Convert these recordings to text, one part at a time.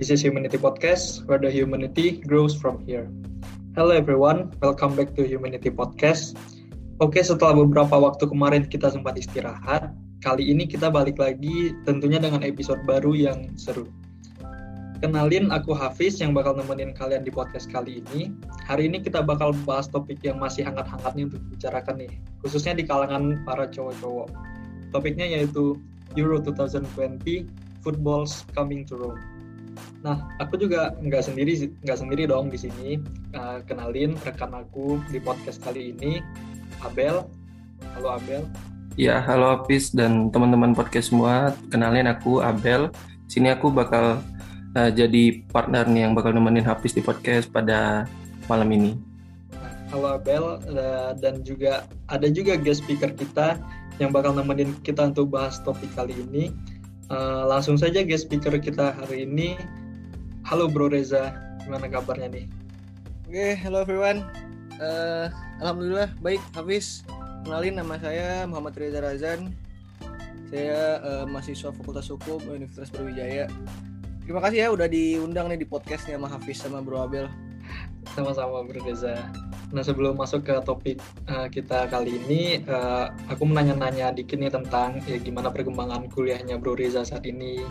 This is Humanity Podcast, where the humanity grows from here. Hello everyone, welcome back to Humanity Podcast. Oke, setelah beberapa waktu kemarin kita sempat istirahat, kali ini kita balik lagi tentunya dengan episode baru yang seru. Kenalin, aku Hafiz yang bakal nemenin kalian di podcast kali ini. Hari ini kita bakal bahas topik yang masih hangat-hangatnya untuk dibicarakan nih, khususnya di kalangan para cowok-cowok. Topiknya yaitu Euro 2020, Football's Coming to Rome. Nah, aku juga nggak sendiri dong di sini. Kenalin rekan aku di podcast kali ini, Abel. Halo Abel. Ya, halo Hafiz dan teman-teman podcast semua. Kenalin aku Abel. Sini aku bakal jadi partner nih yang bakal nemenin Hafiz di podcast pada malam ini. Halo Abel, dan juga ada juga guest speaker kita yang bakal nemenin kita untuk bahas topik kali ini. Langsung saja guest speaker kita hari ini. Halo Bro Reza, gimana kabarnya nih? Oke, hello everyone. Alhamdulillah baik, Hafiz. Kenalin, nama saya Muhammad Reza Razan. Saya mahasiswa Fakultas Hukum Universitas Brawijaya. Terima kasih ya udah diundang nih di podcastnya sama Hafiz sama Bro Abel. Sama-sama Bro Reza. Nah, sebelum masuk ke topik kita kali ini, aku mau nanya-nanya dikit nih tentang ya gimana perkembangan kuliahnya Bro Reza saat ini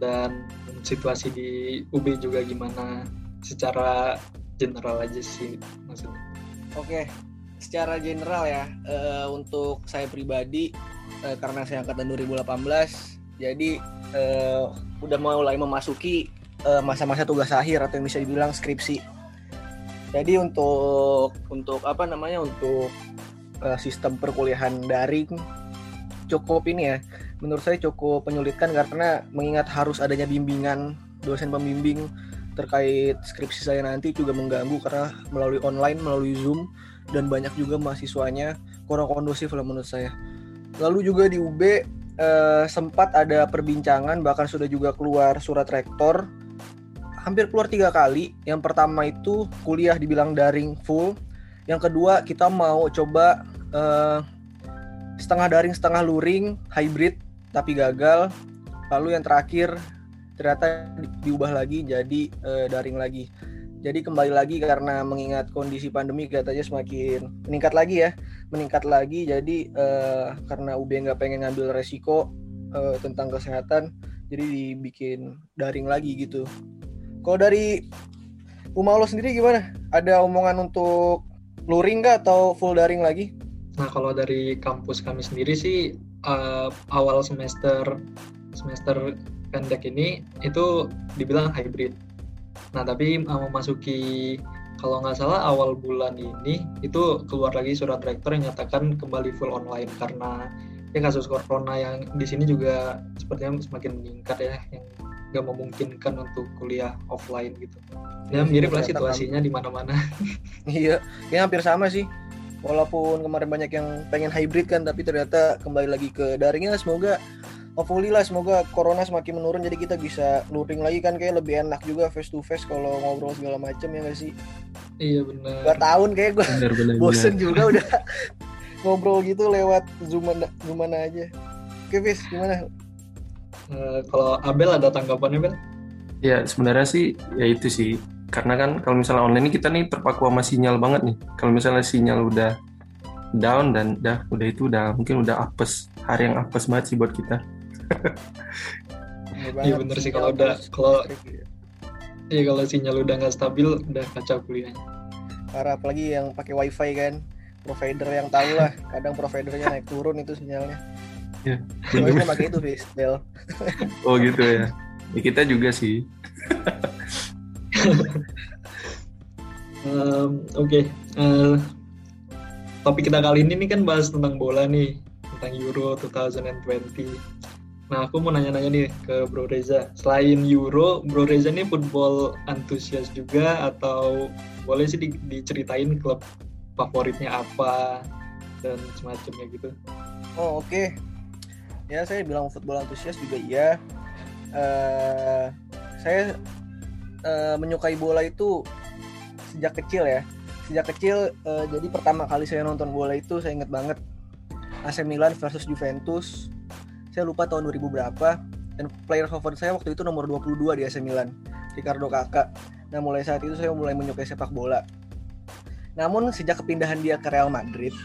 dan situasi di UB juga gimana secara general aja sih maksudnya. Oke, secara general ya, untuk saya pribadi karena saya angkatan 2018, jadi udah mulai memasuki masa-masa tugas akhir atau yang bisa dibilang skripsi. Jadi untuk sistem perkuliahan daring cukup ini ya, menurut saya cukup menyulitkan karena mengingat harus adanya bimbingan dosen pembimbing terkait skripsi saya nanti juga mengganggu karena melalui online, melalui Zoom, dan banyak juga mahasiswanya kurang kondusif lah menurut saya. Lalu juga di UB sempat ada perbincangan, bahkan sudah juga keluar surat rektor. Hampir keluar 3 kali. Yang pertama itu kuliah dibilang daring full. Yang kedua kita mau coba setengah daring setengah luring hybrid tapi gagal. Lalu yang terakhir ternyata diubah lagi jadi daring lagi. Jadi kembali lagi karena mengingat kondisi pandemi katanya semakin meningkat lagi. Jadi karena UB nggak pengen ngambil resiko tentang kesehatan, jadi dibikin daring lagi gitu. Kalau dari Uma lo sendiri gimana? Ada omongan untuk luring nggak atau full daring lagi? Nah, kalau dari kampus kami sendiri sih awal semester pendek ini itu dibilang hybrid. Nah, tapi memasuki kalau nggak salah awal bulan ini itu keluar lagi surat rektor yang nyatakan kembali full online karena ya kasus corona yang di sini juga sepertinya semakin meningkat ya, yang nggak memungkinkan untuk kuliah offline gitu. Ya mirip lah situasinya di mana-mana. Iya, ya hampir sama sih. Walaupun kemarin banyak yang pengen hybrid kan, tapi ternyata kembali lagi ke daringnya. Semoga hopefully lah, semoga corona semakin menurun jadi kita bisa luring lagi kan, kayak lebih enak juga face to face kalau ngobrol segala macam ya nggak sih? Iya benar. 2 tahun kayak gue bosen juga udah ngobrol gitu lewat Zoom aja. Oke, Fis, gimana? Kalau Abel ada tanggapannya, Abel? Ya sebenarnya sih ya itu sih, karena kan kalau misalnya online ini kita nih terpaku sama sinyal banget nih. Kalau misalnya sinyal udah down dan udah mungkin udah apes, hari yang apes banget sih buat kita. Iya bener sih, kalau sinyal udah nggak stabil udah kacau kuliahnya. Parah, apalagi yang pakai wifi kan, provider yang tahu lah, kadang providernya naik turun itu sinyalnya. Ya, soalnya pakai itu Bel. Oh gitu ya. Ya kita juga sih. Oke. Topik kita kali ini nih kan bahas tentang bola nih, tentang Euro 2020. Nah, aku mau nanya-nanya nih ke Bro Reza. Selain Euro, Bro Reza nih football antusias juga atau boleh sih diceritain klub favoritnya apa dan semacamnya gitu? Oh, oke. Ya saya bilang football antusias juga iya. Saya menyukai bola itu sejak kecil ya. Sejak kecil, jadi pertama kali saya nonton bola itu saya ingat banget AC Milan versus Juventus. Saya lupa tahun 2000 berapa. Dan player favorit saya waktu itu nomor 22 di AC Milan, Ricardo Kakak. Nah, mulai saat itu saya mulai menyukai sepak bola. Namun sejak kepindahan dia ke Real Madrid,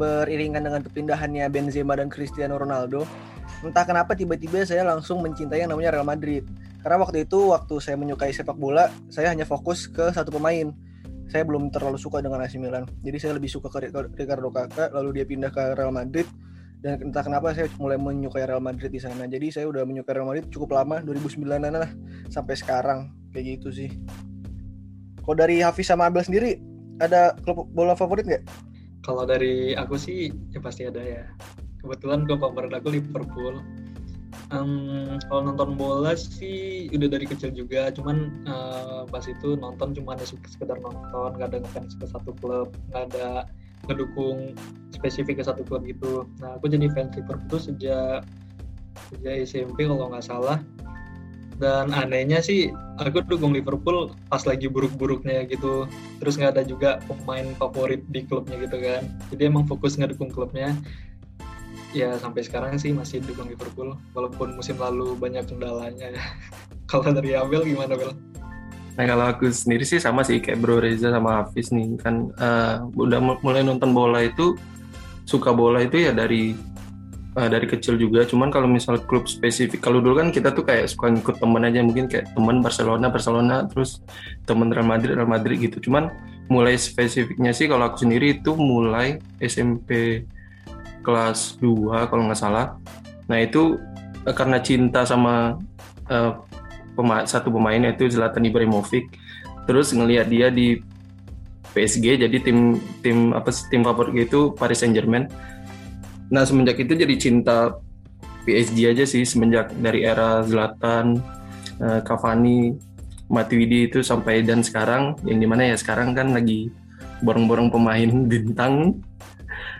beriringan dengan kepindahannya Benzema dan Cristiano Ronaldo, entah kenapa tiba-tiba saya langsung mencintai yang namanya Real Madrid. Karena waktu saya menyukai sepak bola, saya hanya fokus ke satu pemain. Saya belum terlalu suka dengan AC Milan. Jadi saya lebih suka ke Ricardo Kakak, lalu dia pindah ke Real Madrid. Dan entah kenapa saya mulai menyukai Real Madrid di sana. Jadi saya udah menyukai Real Madrid cukup lama, 2009-an lah, sampai sekarang. Kayak gitu sih. Kalau dari Hafiz sama Abel sendiri, ada klub bola favorit nggak? Kalau dari aku sih, ya pasti ada ya. Kebetulan klub favorit aku Liverpool. Kalau nonton bola sih udah dari kecil juga, cuman pas itu nonton cuma sekedar nonton, nggak ada ngefans ke satu klub, nggak ada ngedukung spesifik ke satu klub gitu. Nah, aku jadi fans Liverpool sejak SMP kalau nggak salah. Dan anehnya sih aku dukung Liverpool pas lagi buruk-buruknya gitu. Terus nggak ada juga pemain favorit di klubnya gitu kan. Jadi emang fokus ngedukung klubnya. Ya sampai sekarang sih masih dukung Liverpool, walaupun musim lalu banyak kendalanya. Kalau dari Abel gimana, Bel? Nah, kalau aku sendiri sih sama sih kayak Bro Reza sama Hafiz nih kan, udah mulai nonton bola itu, suka bola itu ya dari kecil juga. Cuman kalau misal klub spesifik, kalau dulu kan kita tuh kayak suka ngikut temen aja, mungkin kayak temen Barcelona, terus temen Real Madrid gitu. Cuman mulai spesifiknya sih kalau aku sendiri itu mulai SMP kelas 2 kalau nggak salah. Nah itu karena cinta sama satu pemain yaitu Zlatan Ibrahimovic. Terus ngelihat dia di PSG, jadi tim favorit itu Paris Saint Germain. Nah semenjak itu jadi cinta PSG aja sih, semenjak dari era Zlatan, Cavani, Matuidi itu sampai dan sekarang, yang dimana ya sekarang kan lagi borong-borong pemain bintang.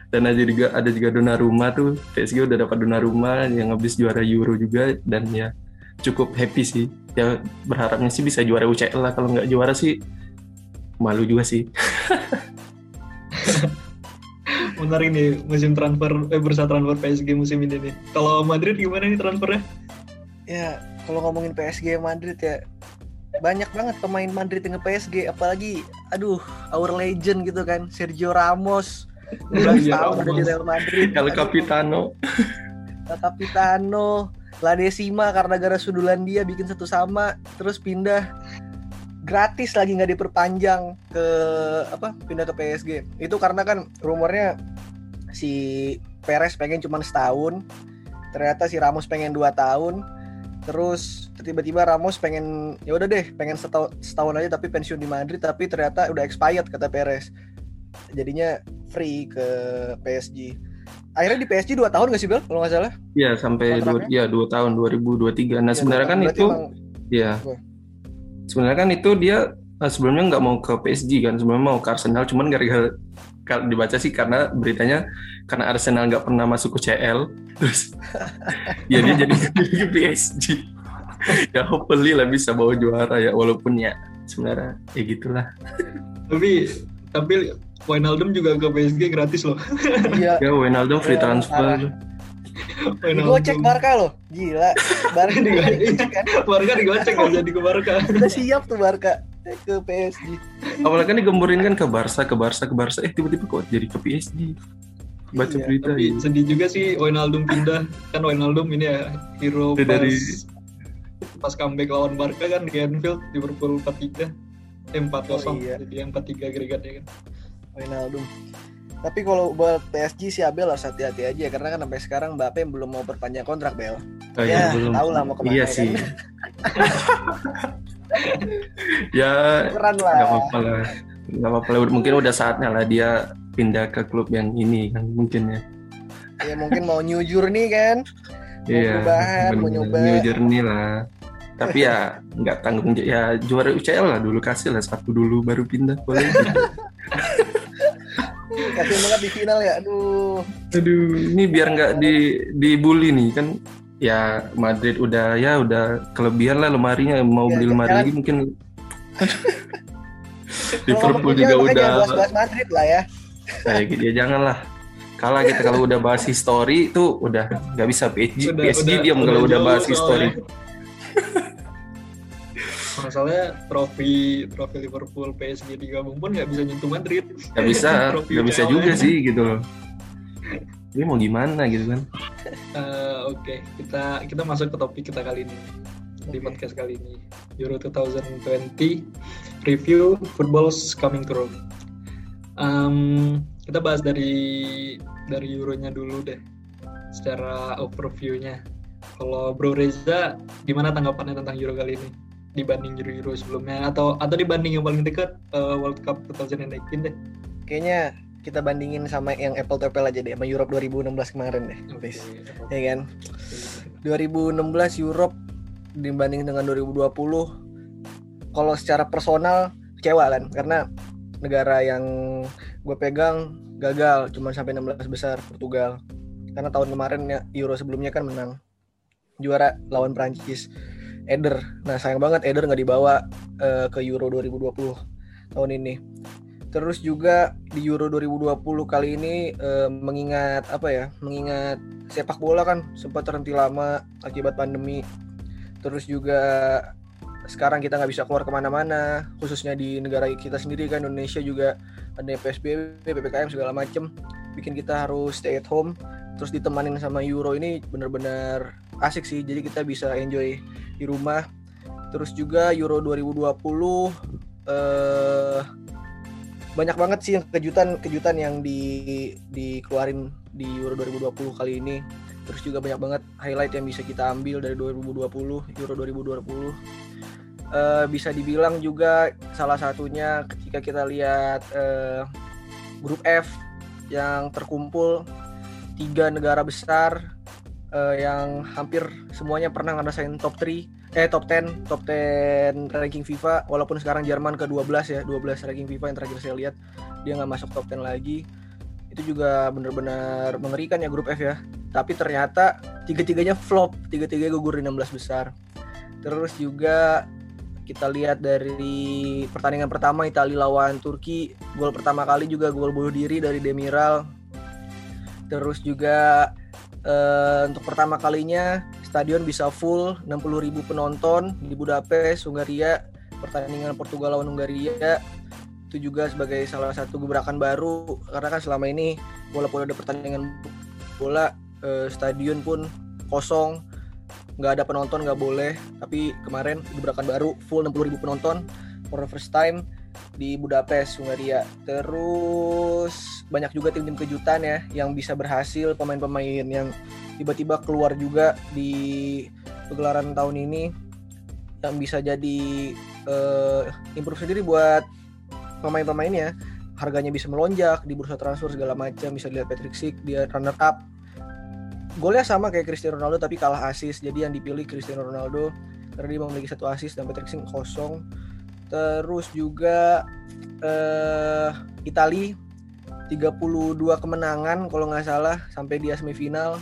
Dan ada juga Donnarumma tuh, PSG udah dapat Donnarumma yang habis juara Euro juga, dan ya cukup happy sih. Ya berharapnya sih bisa juara UCL lah, kalau nggak juara sih malu juga sih. Menarik nih musim bursa transfer PSG musim ini nih. Kalau Madrid gimana nih transfernya? Ya kalau ngomongin PSG Madrid ya banyak banget pemain Madrid yang ke PSG, apalagi our legend gitu kan, Sergio Ramos. 12 tahun udah di Real Madrid. El Capitano. La Decima karena gara sundulan dia bikin satu sama, terus pindah gratis lagi, nggak diperpanjang ke pindah ke PSG. Itu karena kan rumornya si Perez pengen cuma setahun, ternyata si Ramos pengen 2 tahun, terus tiba-tiba Ramos pengen setahun aja tapi pensiun di Madrid, tapi ternyata udah expired kata Perez. Jadinya free ke PSG. Akhirnya di PSG 2 tahun nggak sih Bel? Kalau nggak salah? Iya sampai 2 tahun 2023. Nah ya, sebenarnya kan itu, ya sebenarnya kan itu dia sebelumnya nggak mau ke PSG kan, sebelumnya mau ke Arsenal. Cuman gara-gara dibaca sih karena beritanya karena Arsenal nggak pernah masuk ke CL, terus ya dia jadi ke PSG. Ya hopefully lah bisa bawa juara ya, walaupun ya sebenarnya ya gitulah. Tapi Wijnaldum juga ke PSG gratis loh. Iya. Ya Wijnaldum free transfer. Digocek Barca loh. Gila. Barca digocek kan. Barca digocek enggak jadi ke Barca. Udah siap tuh Barca ke PSG. Apalagi kan digemburin kan ke Barca. Tiba-tiba kok jadi ke PSG. Baca berita. Tapi sedih juga sih Wijnaldum pindah. Kan Wijnaldum ini ya hero pas comeback lawan Barca kan di Anfield Liverpool 4-0 jadi 4-3 agregatnya kan. Wijnaldum. Tapi kalau buat PSG sih Abel harus hati-hati aja ya, karena kan sampai sekarang Mbappé belum mau perpanjang kontrak Bel. Oh, ya tahu lah mau kemana. Iya kan? Sih. Ya nggak apa-apa. Mungkin udah saatnya lah dia pindah ke klub yang ini kan mungkin ya. Ya mungkin mau New Journey kan. Iya. Mau nyoba. New Journey lah. Tapi ya nggak tanggung ya, juara UCL lah dulu, kasih lah sepatu dulu baru pindah boleh. Kasih banget di final ya, aduh. Ini biar nggak dibully nih kan, ya Madrid udah kelebihan lah lemarinya, mau ya, beli lemari lagi mungkin. Liverpool juga udah bahas Madrid lah ya. Kayak gitu ya, janganlah. Kalah kita kalau udah bahas history itu udah enggak bisa. PSG diam kalau udah bahas history. Masalahnya trofi Liverpool PSG digabung pun nggak bisa nyentuh Madrid. Nggak bisa juga sih gitu loh. Ini mau gimana gitu kan? Oke. Kita masuk ke topik kita kali ini di podcast kali ini Euro 2020 review football's coming through. Kita bahas dari Euronya dulu deh, secara overviewnya. Kalau Bro Reza, gimana tanggapannya tentang Euro kali ini? Dibanding Euro sebelumnya atau dibanding yang paling dekat World Cup 2019 deh. Kayaknya kita bandingin sama yang Apple to Apple aja deh, sama Europe 2016 kemarin deh. Please. Okay. Ya kan? 2016 Europe dibanding dengan 2020, kalau secara personal kecewa kan, karena negara yang gue pegang gagal, cuma sampai 16 besar Portugal. Karena tahun kemarin Euro sebelumnya kan menang juara lawan Prancis. Eder, nah sayang banget Eder nggak dibawa ke Euro 2020 tahun ini. Terus juga di Euro 2020 kali ini mengingat sepak bola kan sempat terhenti lama akibat pandemi. Terus juga sekarang kita nggak bisa keluar kemana-mana, khususnya di negara kita sendiri kan, Indonesia juga ada PSBB, PPKM segala macem, bikin kita harus stay at home. Terus ditemanin sama Euro ini benar-benar asik sih, jadi kita bisa enjoy di rumah. Terus juga Euro 2020 banyak banget sih yang kejutan yang dikeluarin di Euro 2020 kali ini. Terus juga banyak banget highlight yang bisa kita ambil dari Euro 2020. Bisa dibilang juga salah satunya ketika kita lihat grup F yang terkumpul 3 negara besar yang hampir semuanya pernah ngerasain top 10 ranking FIFA, walaupun sekarang Jerman ke 12 ranking FIFA yang terakhir saya lihat dia nggak masuk top 10 lagi. Itu juga benar-benar mengerikan ya grup F ya, tapi ternyata tiga-tiganya flop, tiga-tiganya gugur di 16 besar. Terus juga kita lihat dari pertandingan pertama Italia lawan Turki, gol pertama kali juga gol bunuh diri dari Demiral. Terus juga untuk pertama kalinya stadion bisa full 60.000 penonton di Budapest, Hungaria, pertandingan Portugal lawan Hungaria. Itu juga sebagai salah satu gebrakan baru, karena kan selama ini walaupun ada pertandingan bola stadion pun kosong, nggak ada penonton, nggak boleh. Tapi kemarin gebrakan baru full 60.000 penonton for the first time di Budapest, Hungaria. Terus banyak juga tim-tim kejutan ya yang bisa berhasil, pemain-pemain yang tiba-tiba keluar juga di pegelaran tahun ini yang bisa jadi improve sendiri buat pemain-pemainnya. Harganya bisa melonjak di bursa transfer segala macam. Bisa dilihat Patrik Schick, dia runner up, golnya sama kayak Cristiano Ronaldo tapi kalah assist. Jadi yang dipilih Cristiano Ronaldo karena dia memiliki 1 assist dan Patrik Schick kosong. Terus juga Italia 32 kemenangan kalau nggak salah sampai dia semifinal,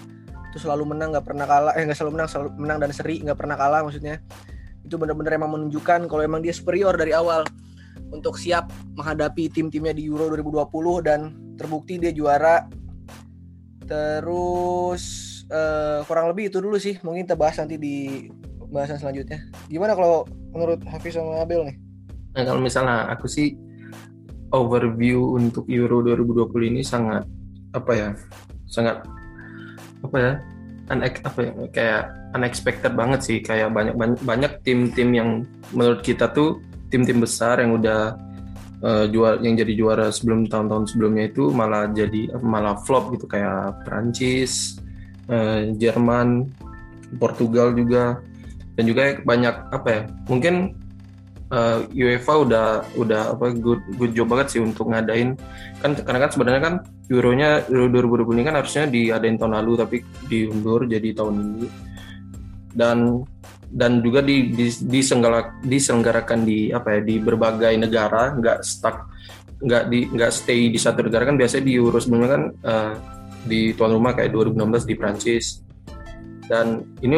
itu selalu menang, nggak pernah kalah, selalu menang dan seri, nggak pernah kalah maksudnya. Itu benar-benar emang menunjukkan kalau emang dia superior dari awal untuk siap menghadapi tim-timnya di Euro 2020, dan terbukti dia juara. Terus kurang lebih itu dulu sih, mungkin kita bahas nanti di bahasan selanjutnya. Gimana kalau menurut Hafiz sama Abel nih? Nah, kalau misalnya aku sih overview untuk Euro 2020 ini sangat unexpected banget sih, kayak banyak tim-tim yang menurut kita tuh tim-tim besar yang udah yang jadi juara sebelum tahun-tahun sebelumnya itu malah flop gitu, kayak Prancis, Jerman, Portugal juga. Dan juga banyak mungkin UEFA udah good job banget sih untuk ngadain kan, karena kan sebenarnya kan Euronya Euro 2020 ini kan harusnya diadain tahun lalu tapi diundur jadi tahun ini, dan juga diselenggarakan di berbagai negara, nggak stay di satu negara. Kan biasanya di Euro sebelumnya kan di tuan rumah kayak 2016 di Prancis, dan ini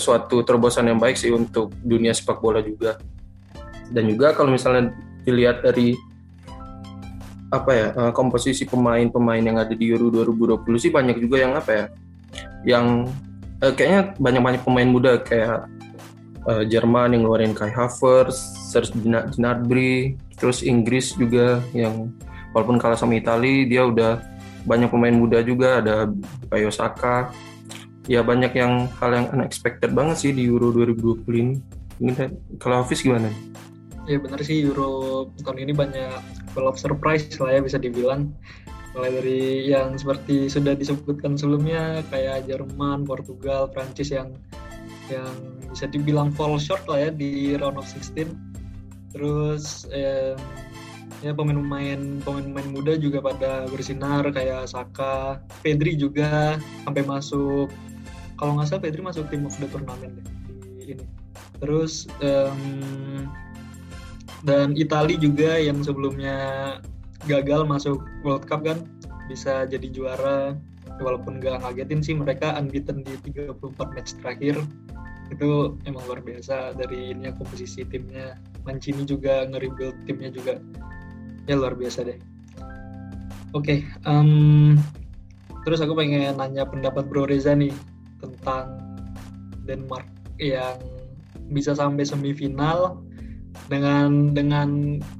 suatu terobosan yang baik sih untuk dunia sepak bola juga. Dan juga kalau misalnya dilihat dari apa ya, komposisi pemain-pemain yang ada di Euro 2020 sih banyak juga yang apa ya, yang kayaknya banyak-banyak pemain muda kayak Jerman yang ngeluarin Kai Havertz, Serge Gnabry, terus Inggris juga yang walaupun kalah sama Italia dia udah banyak pemain muda juga, ada Bukayo Saka. Ya banyak yang hal yang unexpected banget sih di Euro 2020 ini. Kalau Hafiz gimana? Ya benar sih, Euro tahun ini banyak full of surprise lah ya bisa dibilang. Mulai dari yang seperti sudah disebutkan sebelumnya kayak Jerman, Portugal, Prancis yang bisa dibilang fall short lah ya di round of 16. Terus ya pemain-pemain muda juga pada bersinar kayak Saka, Pedri juga sampai masuk, kalau nggak salah Pedri masuk team of the tournament deh di ini. Terus dan Italia juga yang sebelumnya gagal masuk World Cup kan bisa jadi juara, walaupun nggak ngagetin sih, mereka unbeaten di 34 match terakhir. Itu emang luar biasa dari ininya, komposisi timnya. Mancini juga nge-rebuild timnya juga, ya luar biasa deh. Oke, terus aku pengen nanya pendapat Bro Reza nih tentang Denmark yang bisa sampai semifinal dengan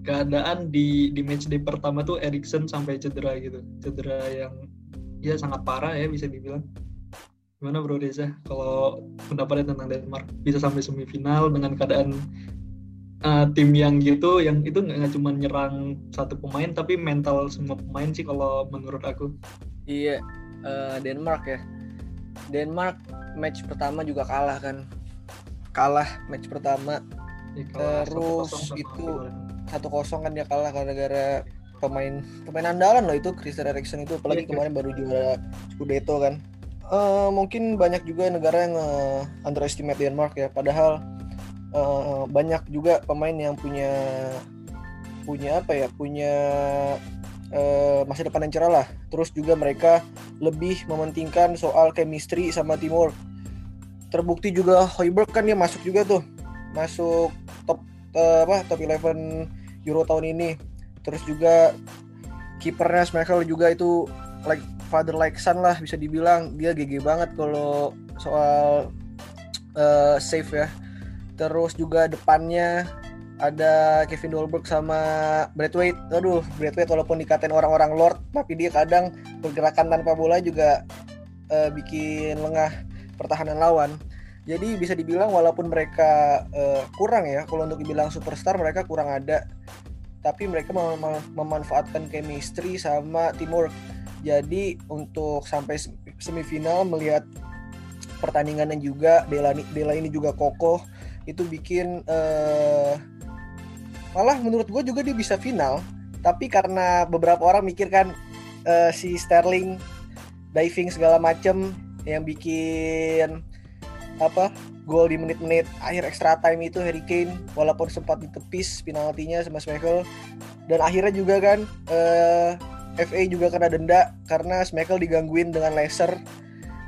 keadaan di match day pertama tuh Eriksen sampai cedera gitu, cedera yang ya sangat parah ya bisa dibilang. Gimana Bro Reza kalau pendapatnya tentang Denmark bisa sampai semifinal dengan keadaan tim yang gitu, yang itu nggak cuma nyerang satu pemain tapi mental semua pemain sih kalau menurut aku. Iya, Denmark ya. Denmark match pertama juga kalah kan. Kalah match pertama. Ya, kalah terus 1-0 itu 1-0 kan dia kalah gara-gara pemain andalan loh itu Christian Eriksen itu, apalagi ya, kemarin baru juara Scudetto kan. Mungkin banyak juga negara yang underestimate Denmark ya, padahal banyak juga pemain yang punya masa depan yang cerah lah. Terus juga mereka lebih mementingkan soal chemistry sama teamwork. Terbukti juga Højbjerg kan dia masuk juga tuh, masuk top 11 Euro tahun ini. Terus juga kipernya Schmeichel juga itu like father like son lah bisa dibilang, dia GG banget kalau soal save ya. Terus juga depannya ada Kevin Dolberg sama Braithwaite. Aduh, Braithwaite walaupun dikatain orang-orang lord tapi dia kadang pergerakan tanpa bola juga bikin lengah pertahanan lawan. Jadi bisa dibilang walaupun mereka kurang ya, kalau untuk dibilang superstar mereka kurang ada, tapi mereka memanfaatkan chemistry sama teamwork. Jadi untuk sampai semifinal, melihat pertandingannya juga Dela ini juga kokoh, itu bikin malah menurut gue juga dia bisa final. Tapi karena beberapa orang mikirkan si Sterling diving segala macem yang bikin gol di menit-menit akhir extra time itu Harry Kane, walaupun sempat ditepis penaltinya sama Schmeichel, dan akhirnya juga kan FA juga kena denda karena Schmeichel digangguin dengan laser.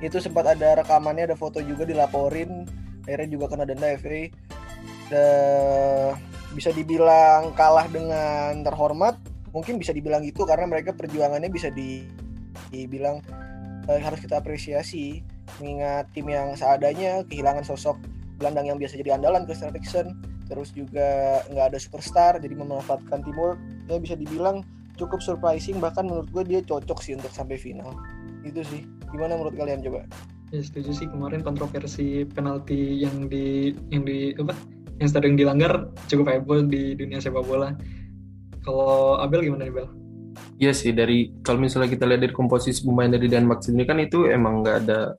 Itu sempat ada rekamannya, ada foto juga, dilaporin, akhirnya juga kena denda FA. Bisa dibilang kalah dengan terhormat, mungkin bisa dibilang gitu, karena mereka perjuangannya bisa dibilang harus kita apresiasi, mengingat tim yang seadanya kehilangan sosok gelandang yang biasa jadi andalan Christian Eriksen, terus juga nggak ada superstar, jadi memanfaatkan timur. Ya bisa dibilang cukup surprising, bahkan menurut gue dia cocok sih untuk sampai final. Itu sih. Gimana menurut kalian coba? Ya setuju sih, kemarin kontroversi penalti yang sering dilanggar cukup heboh di dunia sepak bola. Kalau Abel gimana nih Bel? Iya sih, dari kalau misalnya kita lihat dari komposisi pemain dari Denmark sendiri kan itu emang nggak ada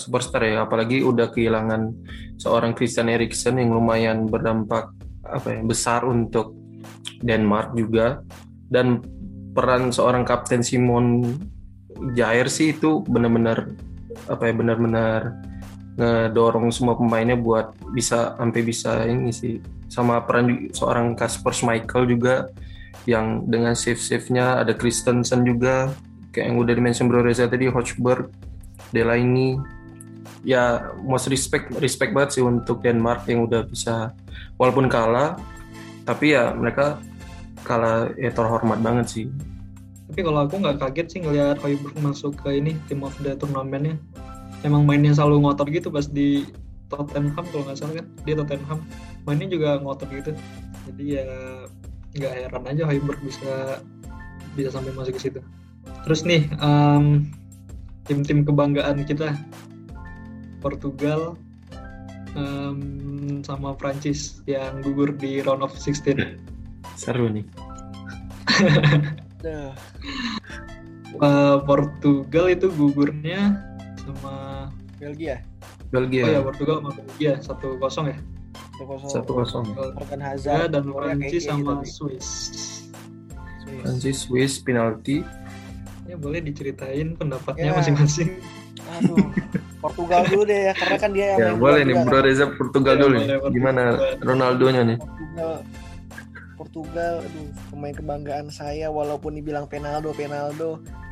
superstar ya, apalagi udah kehilangan seorang Christian Eriksen yang lumayan berdampak besar untuk Denmark juga. Dan peran seorang kapten Simon Jair sih itu benar-benar ngedorong semua pemainnya buat bisa ini sih. Sama peran seorang Kasper Schmeichel juga yang dengan save-save-nya, ada Christensen juga kayak yang udah di-mention Bro Reza tadi, Højbjerg, Delaney. Ya most respect banget sih untuk Denmark yang udah bisa, walaupun kalah tapi ya mereka kalah ya, terhormat banget sih. Tapi kalau aku nggak kaget sih ngelihat Højbjerg masuk ke ini team of the tournament-nya. Emang mainnya selalu ngotot gitu pas di Tottenham kalau nggak salah kan, dia Tottenham mainnya juga ngotot gitu. Jadi ya nggak heran aja Højbjerg bisa sampai masuk ke situ. Terus nih tim-tim kebanggaan kita Portugal sama Prancis yang gugur di round of 16. Seru nih. Portugal itu gugurnya sama Belgia. Oh ya, Portugal sama Belgia 1-0 ya. 1-0. Eden Hazard dan Prancis sama Swiss. Prancis-Swiss penalti. Ya boleh diceritain pendapatnya masing-masing. Aduh, Portugal dulu deh ya, karena kan dia yang boleh nih, Bro Reza Portugal dulu nih. Gimana Ronaldo-nya nih? Portugal, aduh, pemain kebanggaan saya walaupun dibilang Penaldo.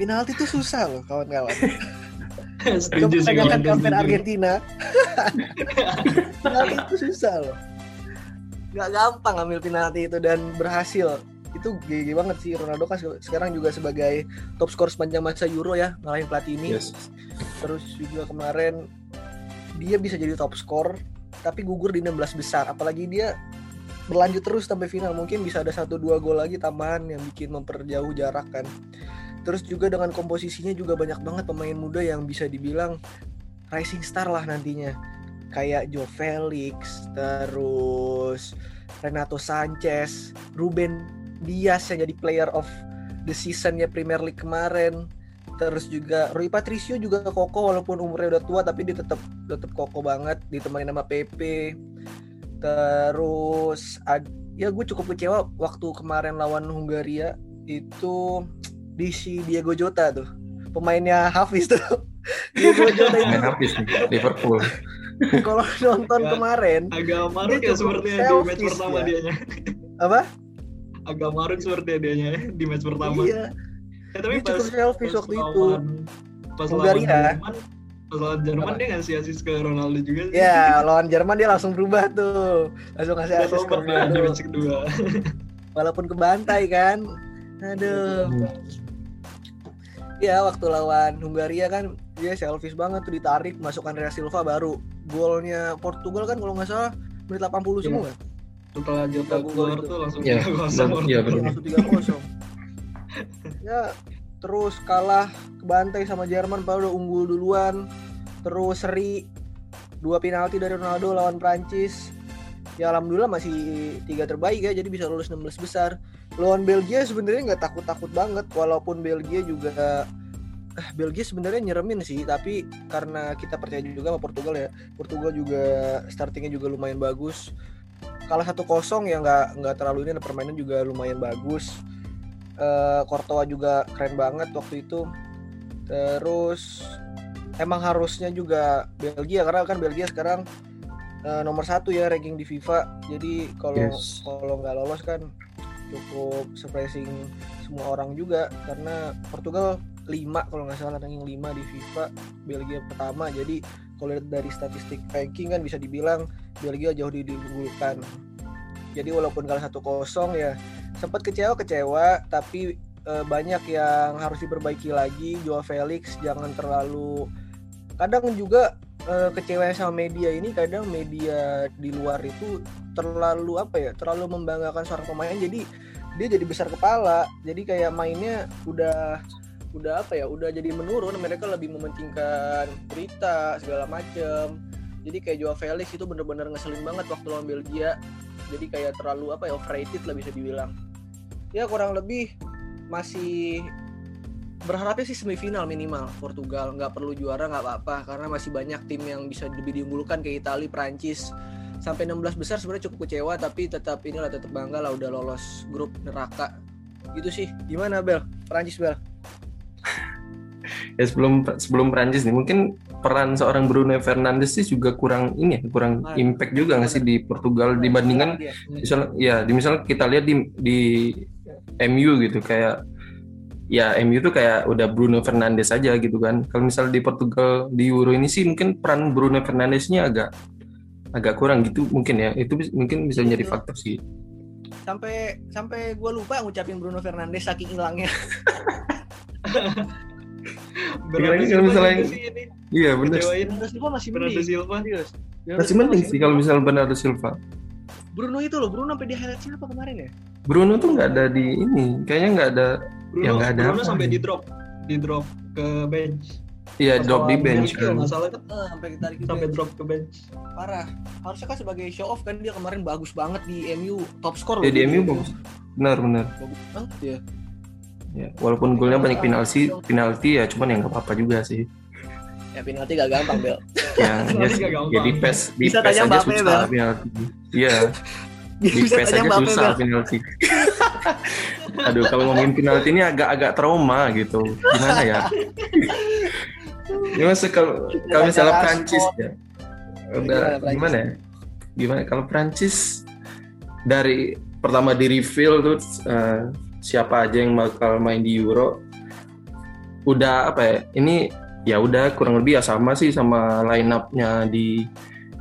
Penalti tuh susah loh, kawan-kawan. Kebanyakan kampen Argentina. Penalti itu susah loh. Gak gampang ambil penalti itu dan berhasil. Itu gede banget sih, Ronaldo kan sekarang juga sebagai top skor sepanjang masa Euro ya, ngalahin Platini. Yes. Terus juga kemarin dia bisa jadi top skor tapi gugur di 16 besar, apalagi dia berlanjut terus sampai final, mungkin bisa ada 1-2 gol lagi tambahan yang bikin memperjauh jarak kan. Terus juga dengan komposisinya juga banyak banget pemain muda yang bisa dibilang rising star lah nantinya, kayak Joao Felix, terus Renato Sanchez, Ruben Dias yang jadi player of the season-nya Premier League kemarin. Terus juga Rui Patricio juga kokoh walaupun umurnya udah tua, tapi dia tetap kokoh banget, ditemani sama Pepe. Terus ya gue cukup kecewa waktu kemarin lawan Hungaria itu di si Diego Jota tuh, pemainnya Hafiz tuh. Diego Jota itu Hafiz nih, Liverpool. Kalau nonton kemarin agak maruk ya sepertinya di match pertama dianya. Apa? Agak marun seperti adanya ya di match pertama. Iya. Ya, tapi dia cukup selfish waktu itu. Pas lawan Jerman dia ngasih asis ke Ronaldo juga. Iya, lawan Jerman dia langsung berubah tuh. Langsung ngasih asis ke Ronaldo di match kedua. Walaupun kebantai kan. Aduh. Iya, waktu lawan Hungaria kan dia selfish banget tuh, ditarik masuk Andrea Silva baru. Golnya Portugal kan kalau enggak salah menit 80 semua. Setelah Jota keluar tuh langsung 3-0. Iya, benar. Langsung 3-0. Ya, terus kalah kebantai sama Jerman padahal udah unggul duluan. Terus seri 2 penalti dari Ronaldo lawan Prancis. Ya alhamdulillah masih 3 terbaik ya, jadi bisa lolos 16 besar. Lawan Belgia sebenarnya enggak takut-takut banget walaupun Belgia juga Belgia sebenarnya nyeremin sih, tapi karena kita percaya juga sama Portugal ya. Portugal juga startingnya juga lumayan bagus. Kalah 1-0 ya nggak terlalu ini, permainan juga lumayan bagus. Courtois juga keren banget waktu itu. Terus emang harusnya juga Belgia, karena kan Belgia sekarang nomor 1 ya ranking di FIFA. Jadi kalau nggak lolos kan cukup surprising semua orang juga, karena Portugal 5 kalau nggak salah ranking 5 di FIFA, Belgia pertama. Jadi kalau dari statistik ranking kan bisa dibilang Belgia jauh diunggulkan. Jadi walaupun kalah 1-0 ya sempat kecewa-kecewa, tapi banyak yang harus diperbaiki lagi. Joao Felix jangan terlalu, kadang juga kecewa sama media ini, kadang media di luar itu terlalu terlalu membanggakan seorang pemain, jadi dia jadi besar kepala, jadi kayak mainnya udah jadi menurun. Mereka lebih mementingkan berita segala macam. Jadi kayak Joao Felix itu bener-bener ngeselin banget waktu lawan Belgia. Jadi kayak terlalu overrated lah bisa dibilang. Ya kurang lebih masih berharapnya sih semifinal minimal Portugal, nggak perlu juara nggak apa-apa, karena masih banyak tim yang bisa lebih diunggulkan kayak Italia, Prancis. Sampai 16 besar sebenarnya cukup kecewa, tapi tetap bangga lah udah lolos grup neraka. Gitu sih. Gimana Bel? Prancis Bel? Ya sebelum Prancis nih, mungkin peran seorang Bruno Fernandes sih juga kurang impact juga nggak sih di Portugal dibandingkan misalnya kita lihat di MU gitu, kayak ya MU tuh kayak udah Bruno Fernandes aja gitu kan. Kalau misalnya di Portugal di Euro ini sih mungkin peran Bruno Fernandesnya agak kurang gitu mungkin ya, itu mungkin bisa jadi faktor sih. sampai gue lupa ngucapin Bruno Fernandes saking hilangnya. Berarti kalau misalnya iya benar. Bernardo Silva masih mending sih kalau misalnya Bernardo Silva. Bruno itu loh, Bruno sampai di highlight siapa kemarin ya? Bruno tuh nggak ada di ini, kayaknya nggak ada. Bruno, ya nggak ada. Bruno sampai di drop ke bench. Iya, drop di bench kan. Masalahnya sampai drop ke bench. Parah. Harusnya kan sebagai show off kan, dia kemarin bagus banget di MU, top score. Ya, di MU bagus. Benar. Bagus banget ya. Ya, walaupun golnya banyak penalti ya, cuman ya nggak apa-apa juga sih. Ya penalti gak gampang, Bel. Ya, jadi pass di pass aja susah penalti. Iya. Di pass aja susah penalti. Aduh, kalau ngomongin penalti ini agak-agak trauma gitu. Gimana ya? Gimana kalau misalnya Prancis ya? Gimana kalau Prancis dari pertama di reveal tuh siapa aja yang bakal main di Euro? Udah apa ya? Ini ya udah kurang lebih ya sama sih sama line up-nya di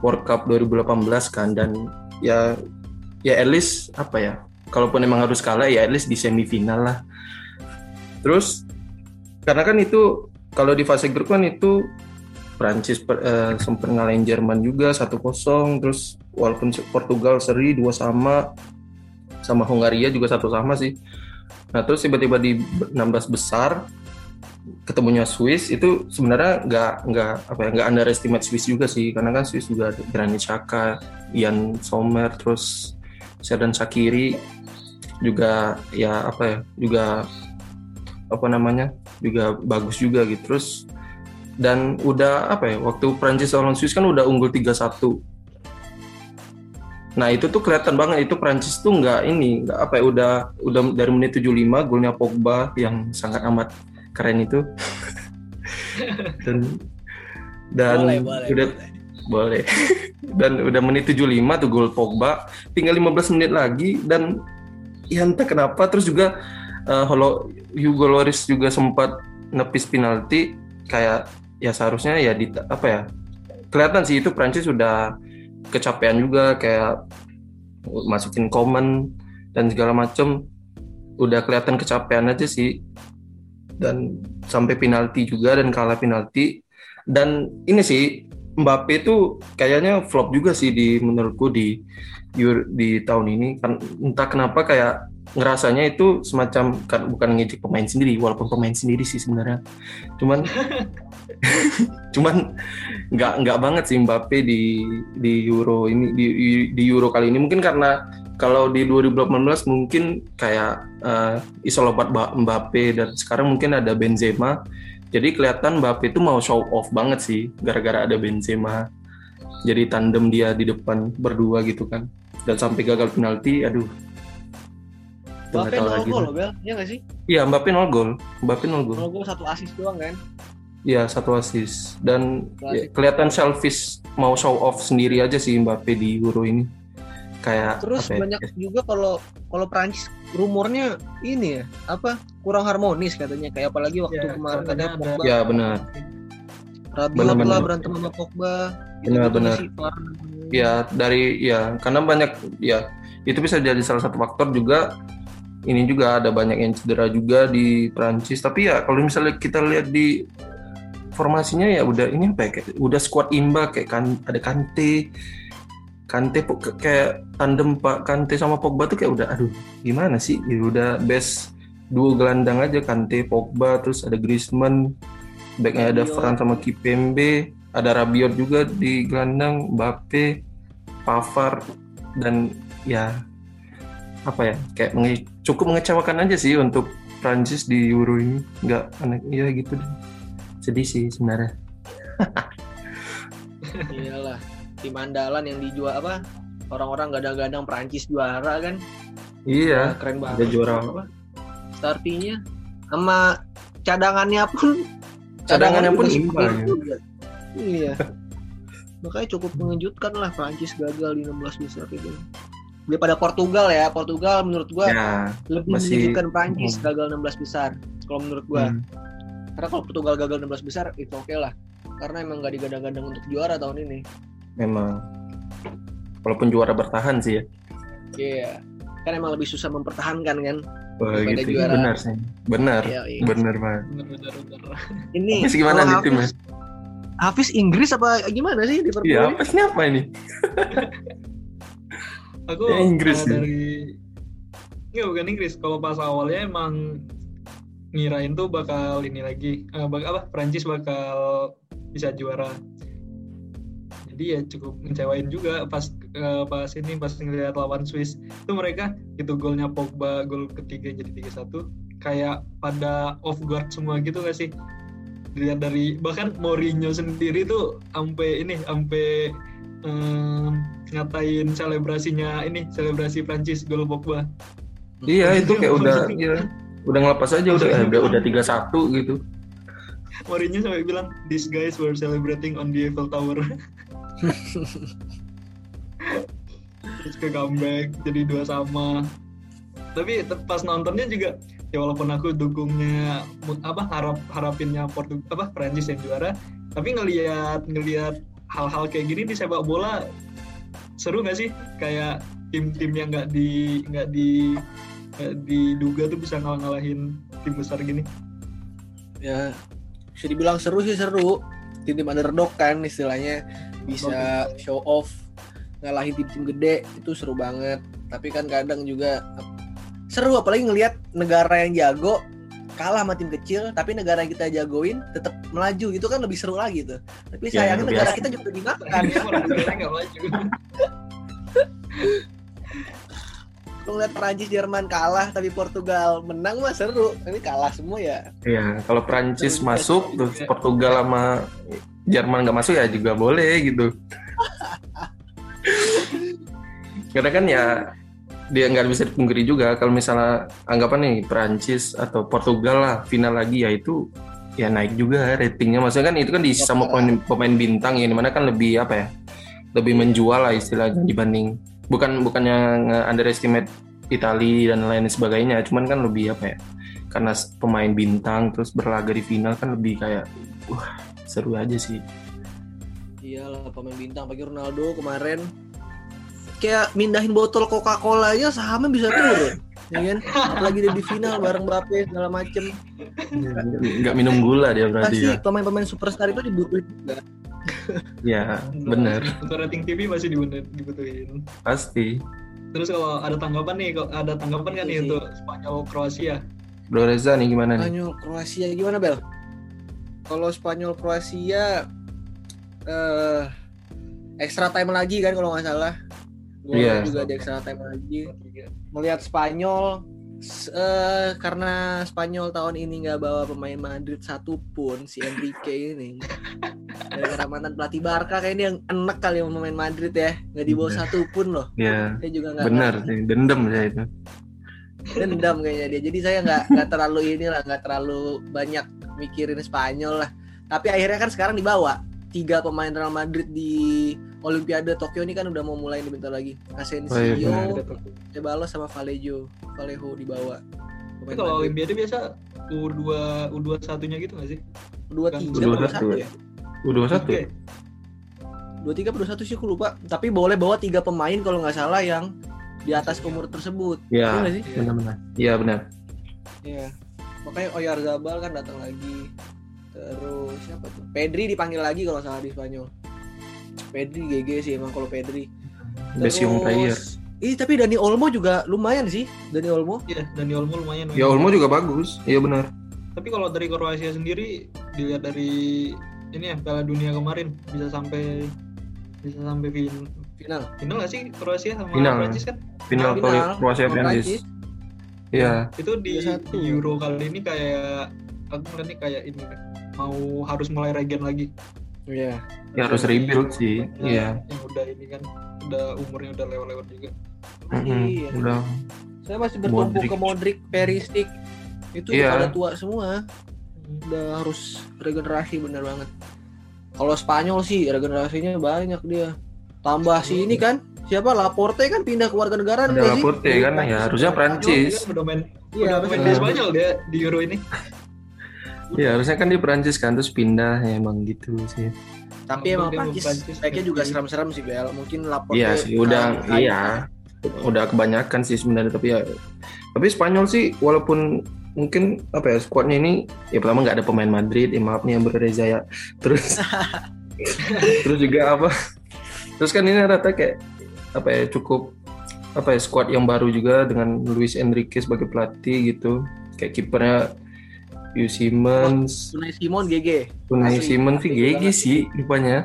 World Cup 2018 kan, dan ya at least apa ya, kalaupun emang harus kalah ya at least di semifinal lah. Terus karena kan itu kalau di fase grup kan itu Prancis sempat ngalahin Jerman juga 1-0, terus walaupun Portugal seri 2-2 sama Hungaria juga 1-1 sih. Nah terus tiba-tiba di 16 besar ketemunya Swiss, itu sebenarnya nggak underestimate Swiss juga sih, karena kan Swiss juga ada Granit Xhaka, Ian Sommer, terus Xherdan Shaqiri juga juga bagus juga gitu. Terus dan udah waktu Prancis lawan Swiss kan udah unggul 3-1. Nah itu tuh kelihatan banget itu Prancis tuh udah dari menit 75 golnya Pogba yang sangat amat keren itu. dan boleh. Dan udah menit 75 tuh gol Pogba, tinggal 15 menit lagi, dan ya entah kenapa terus juga Hugo Lloris juga sempat nepis penalti, kayak ya seharusnya ya kelihatan sih itu Prancis sudah kecapean juga, kayak masukin komen dan segala macem, udah kelihatan kecapean aja sih. Dan sampai penalti juga dan kalah penalti. Dan ini sih Mbappé tuh kayaknya flop juga sih menurutku di tahun ini. Entah kenapa kayak ngerasanya itu semacam bukan ngejek pemain sendiri, walaupun pemain sendiri sih sebenarnya. Cuman nggak banget sih Mbappé di Euro ini di Euro kali ini, mungkin karena kalau di 2018 mungkin kayak isolopat Mbappé, dan sekarang mungkin ada Benzema. Jadi kelihatan Mbappé itu mau show off banget sih gara-gara ada Benzema. Jadi tandem dia di depan berdua gitu kan. Dan sampai gagal penalti, aduh. Mbappé 0 gol loh, Bel. Iya enggak sih? Iya, Mbappé 0 gol. 1 assist doang kan? Iya, 1 assist. Dan ya, kelihatan selfish, mau show off sendiri aja sih Mbappé di Euro ini. Kayak, terus banyak juga kalau Prancis rumornya ini kurang harmonis katanya, kayak apalagi waktu kemarin ada Pogba. Ya benar. Rabiot lah berantem sama Pogba. Benar. Ya karena banyak ya, itu bisa jadi salah satu faktor juga. Ini juga ada banyak yang cedera juga di Prancis, tapi ya kalau misalnya kita lihat di formasinya ya udah ini udah squad imba, kayak kan ada Kante kayak tandem Pak Kante sama Pogba tuh kayak udah aduh gimana sih, ya udah best duo gelandang aja Kante Pogba, terus ada Griezmann, backnya ada Varane sama Kimpembe, ada Rabiot juga di gelandang, Mbappe, Pavard, dan kayak cukup mengecewakan aja sih untuk Prancis di Euro ini, nggak aneh ya gitu deh, sedih sih sebenarnya. Iyalah. Di Mandalan yang dijual orang-orang gadang-gadang Perancis juara kan, iya keren banget, ada juara startingnya sama cadangannya pun imbang ya. Iya. Makanya cukup mengejutkan lah Perancis gagal di 16 besar itu daripada Portugal menurut gua ya, lebih mengejutkan Perancis gagal 16 besar kalau menurut gua. Karena kalau Portugal gagal 16 besar itu okay lah, karena emang gak digadang-gadang untuk juara tahun ini. Memang, walaupun juara bertahan sih ya. Iya. kan emang lebih susah mempertahankan kan. Oh, gitu. Juara. Benar sih. Benar. Benar banget. Ini Hafiz gimana di tim? Hafiz Inggris apa gimana sih di Liverpool? Iya, Hafiz apa ini? Aku ya, Inggris dari ya, bukan Inggris. Kalau pas awalnya emang ngirain tuh bakal ini lagi. Prancis bakal bisa juara. Jadi ya cukup ngecewain juga pas ngelihat lawan Swiss itu mereka itu golnya Pogba gol ketiga jadi 3-1 kayak pada off guard semua gitu nggak sih? Dilihat dari bahkan Mourinho sendiri tuh ampe ngatain selebrasi Prancis gol Pogba. Iya itu kayak udah ngelepas aja udah 3-1 gitu. Mourinho sampai bilang these guys were celebrating on the Eiffel Tower. Terus ke comeback jadi 2-2. Tapi pas nontonnya juga ya walaupun aku dukungnya harapinnya Prancis yang juara, tapi ngelihat hal-hal kayak gini di sepak bola seru nggak sih? Kayak tim-tim yang nggak diduga tuh bisa ngalahin tim besar gini. Ya bisa dibilang seru. Tim underdog kan istilahnya bisa show off ngalahin tim-tim gede itu seru banget. Tapi kan kadang juga seru apalagi ngelihat negara yang jago kalah sama tim kecil tapi negara yang kita jagoin tetap melaju gitu kan lebih seru lagi tuh. Tapi sayangnya negara kita juga dimakan. Negara enggak melaju. Kalau lihat Perancis Jerman kalah tapi Portugal menang mah seru. Ini kalah semua ya. Iya, kalau Perancis masuk terus Portugal sama Jerman nggak masuk ya juga boleh gitu. Karena kan ya dia nggak bisa dipungkiri juga kalau misalnya anggapan nih Perancis atau Portugal lah final lagi ya itu ya naik juga ratingnya. Maksudnya kan itu kan diisi sama pemain bintang ya dimana kan lebih lebih menjual lah istilahnya dibanding bukannya underestimate Itali dan lain sebagainya, cuman kan lebih karena pemain bintang terus berlaga di final kan lebih kayak seru aja sih. Iyalah pemain bintang pagi Ronaldo kemarin kayak mindahin botol Coca-Cola aja sahamnya bisa turun ya kan, apalagi dia di final bareng Mbappé segala macem. Nggak minum gula dia berarti ya. Pemain-pemain superstar itu dibutuhin juga. Ya, benar. Untuk rating TV masih dibutuhin. Pasti. Terus kalau ada tanggapan nih, kan nih untuk Spanyol Kroasia. Bro Reza nih gimana nih? Spanyol Kroasia gimana Bel? Kalau Spanyol Kroasia extra time lagi kan kalau nggak salah. Gol juga ada extra time lagi. Melihat Spanyol karena Spanyol tahun ini nggak bawa pemain Madrid satu pun si Enrique ini. Karena mantan pelatih Barca kayaknya dia yang enek kali mau main Madrid ya, nggak dibawa satu pun loh. Iya. Saya juga nggak. Benar, dendam saya itu. Dendam kayaknya dia. Jadi saya nggak terlalu banyak mikirin Spanyol lah. Tapi akhirnya kan sekarang dibawa 3 pemain Real Madrid di Olimpiade Tokyo ini kan udah mau mulai dibentar lagi. Asensio, Ceballos sama Vallejo dibawa. Tapi kalau Olimpiade biasa U21-nya gitu nggak sih? U21 ya. U21. 23 atau 21 sih aku lupa, tapi boleh bawa 3 pemain kalau nggak salah yang di atas umur tersebut. Iya. Benar-benar. Iya, benar. Iya. Makanya Oyarzabal kan datang lagi. Terus siapa tuh? Pedri dipanggil lagi kalau nggak salah di Spanyol. Pedri GG sih emang kalau Pedri. Best young player. Ih, tapi Dani Olmo juga lumayan sih. Ya, Olmo juga bagus. Iya benar. Tapi kalau dari Kroasia sendiri dilihat dari ini ya Piala Dunia kemarin bisa sampai final. Final nggak sih Kroasia sama Prancis kan? Final. Kroasia Prancis. Iya. Itu di Euro kali ini kayak aku ngeliat nih kayak ini mau harus mulai regen lagi. Iya. Ya harus rebuild sih. Iya. Yang udah ini kan umurnya udah lewat-lewat juga. Iya. Udah. Saya masih bertumpu ke Modric, Perisic. Itu udah tua semua. Udah harus regenerasi bener banget. Kalau Spanyol sih regenerasinya banyak dia. Tambah si ini kan siapa Laporte kan pindah ke warga negara kan sih? Laporte kan ya harusnya Prancis. Berdomain di Spanyol dia di Euro ini. Iya harusnya kan di Prancis kan terus pindah ya, emang gitu sih. Tapi emang Prancis kayaknya juga seram-seram sih Bel. Mungkin Laporte. Iya sih udah. Iya. udah kebanyakan sih sebenarnya, tapi Spanyol sih walaupun mungkin skuadnya ini ya pertama nggak ada pemain Madrid, maaf nih yang berreza ya, terus terus juga terus kan ini rata kayak cukup skuad yang baru juga dengan Luis Enrique sebagai pelatih gitu, kayak kipernya Unai Simón GG sih rupanya.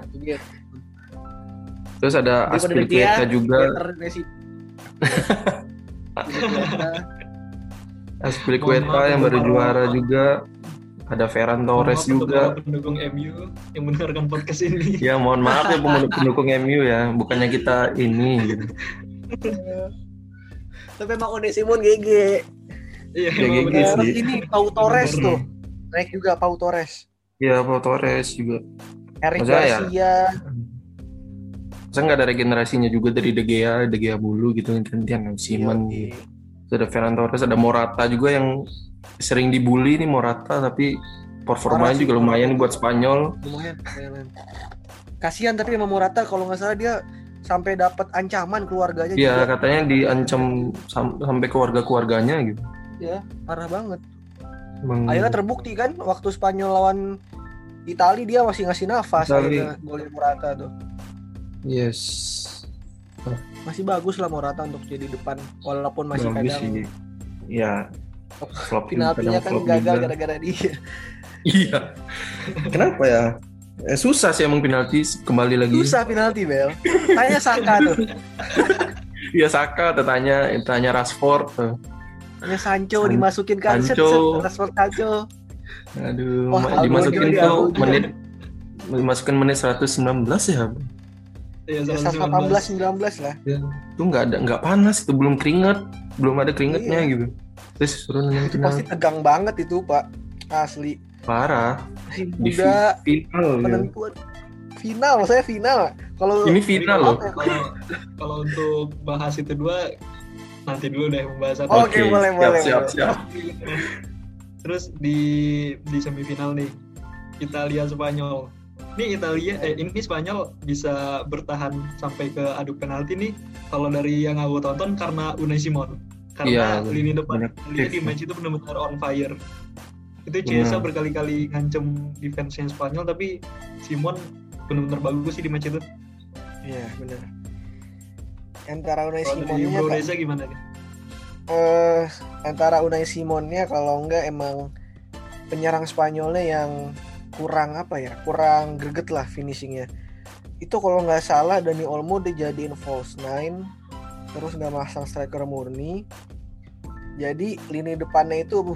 Terus ada Aspilicueta juga. Aspilicueta yang baru juara juga. Ada Ferran Torres juga. Pendukung MU yang mendengarkan podcast ini. Ya mohon maaf ya pendukung MU ya, bukannya kita ini. Gitu. Tapi emang Unai Simón GG. Iya, terus ini Pau Torres tuh. Naik juga Pau Torres. Iya, Pau Torres juga. Eric Garcia. Saya nggak ada regenerasinya juga dari De Gea bulu gitu, gantian Simon gitu. Ada Ferran Torres, ada Morata juga yang sering dibully nih Morata, tapi performanya juga lumayan buat Spanyol. Lumayan. Kasian tapi sama Morata kalau nggak salah dia sampai dapat ancaman keluarganya. Iya, katanya diancam sampai keluarga-keluarganya gitu. Ya, parah banget. Akhirnya terbukti kan waktu Spanyol lawan Italia dia masih ngasih nafas gitu, golin Morata tuh. Yes. Masih bagus lah Morata untuk jadi depan walaupun masih bagus kadang. Sih. Ya. Penaltinya kan gagal gara-gara dia. Iya. Kenapa ya? Susah sih emang penalti kembali lagi. Susah penalti, Bel. Tanya Saka tuh. Iya Saka, tanya Rashford tuh. Tanya Sancho dimasukin kan Rashford Sancho. Aduh, dimasukin tuh menit 119 ya. Ya, 18-19 lah. Ya, itu nggak panas, itu belum keringat, belum ada keringatnya gitu. Terus suruh nanya pasti tegang banget itu Pak, asli. Parah. Udah penentuan final, saya final. Kalau ini final loh. Kalau untuk bahas itu dua nanti dulu deh pembahasan. Oke, boleh. Siap. Terus di semifinal nih Italia Spanyol. Ini ini Spanyol bisa bertahan sampai ke adu penalti nih kalau dari yang aku tonton karena Unai Simón. Karena lini depan di match itu benar-benar on fire. Itu Chiesa berkali-kali ngancem defense-nya Spanyol, tapi Simón benar-benar bagus sih di match itu. Iya, benar. Antara Unai Simónnya gimana? Antara Unai Simónnya kalau enggak emang penyerang Spanyolnya yang kurang greget lah finishingnya. Itu kalau nggak salah Dani Olmo dijadiin false nine, terus nggak masang striker murni, jadi lini depannya itu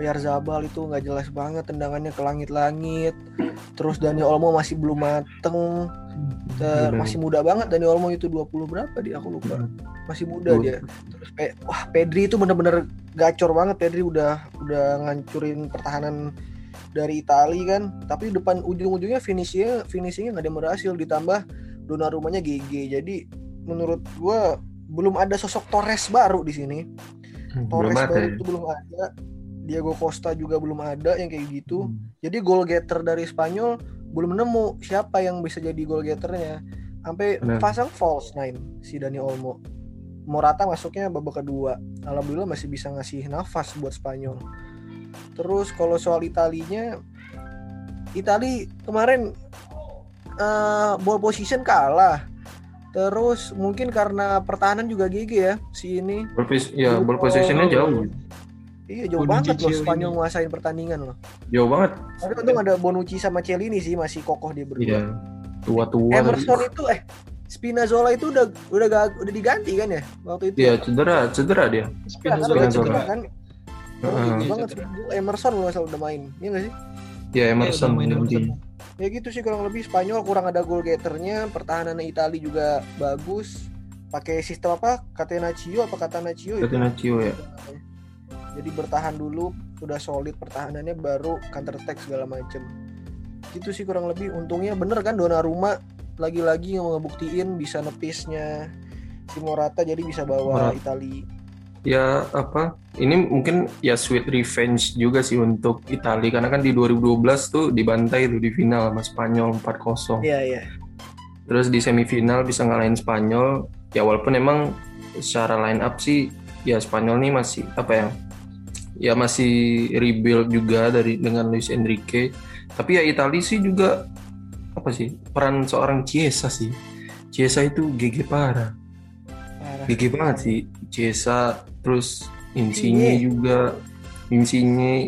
Oyarzabal itu nggak jelas banget tendangannya ke langit-langit, terus Dani Olmo masih belum mateng, masih muda banget Dani Olmo itu 20 berapa dia aku lupa, masih muda dia. Terus Pedri itu bener-bener gacor banget, Pedri udah ngancurin pertahanan dari Itali kan, tapi depan ujung-ujungnya finishingnya nggak ada yang berhasil, ditambah Donnarummanya GG. Jadi menurut gue belum ada sosok Torres baru di sini. Torres baru itu belum ada, Diego Costa juga belum ada yang kayak gitu. Jadi goal getter dari Spanyol belum nemu siapa yang bisa jadi goal getternya. Sampai pasang false nine si Dani Olmo. Morata masuknya babak kedua. Alhamdulillah masih bisa ngasih nafas buat Spanyol. Terus kalau soal Itali kemarin ball position kalah. Terus mungkin karena pertahanan juga GG ya si ini. Ball positionnya jauh. Iya jauh banget loh Spanyol nguasain pertandingan loh. Jauh banget. Tapi untung ada Bonucci sama Chiellini sih masih kokoh dia berdua. Iya. Tua-tua. Emerson itu Spinazzola itu udah diganti kan ya waktu itu. Iya cedera dia. Spinazzola kan. Banget Emerson loh asal udah main, iya nggak sih? Ya Emerson main nanti. Ya gitu sih kurang lebih. Spanyol kurang ada goal getternya, pertahanan Italia juga bagus. Pakai sistem Catenaccio? Catenaccio ya. Jadi bertahan dulu, udah solid pertahanannya baru counter attack segala macem. Gitu sih kurang lebih. Untungnya bener kan Donnarumma lagi-lagi ngebuktiin bisa nepisnya si Morata, jadi bisa bawa Italia. Ya ini mungkin ya sweet revenge juga sih untuk Italia, karena kan di 2012 tuh dibantai tuh di final sama Spanyol 4-0. Iya. Terus di semifinal bisa ngalahin Spanyol, Ya walaupun emang secara line up sih ya Spanyol nih masih masih rebuild juga dengan Luis Enrique. Tapi ya Italia sih juga peran seorang Chiesa sih. Chiesa itu GG parah. GG banget sih Chiesa, terus Insigne,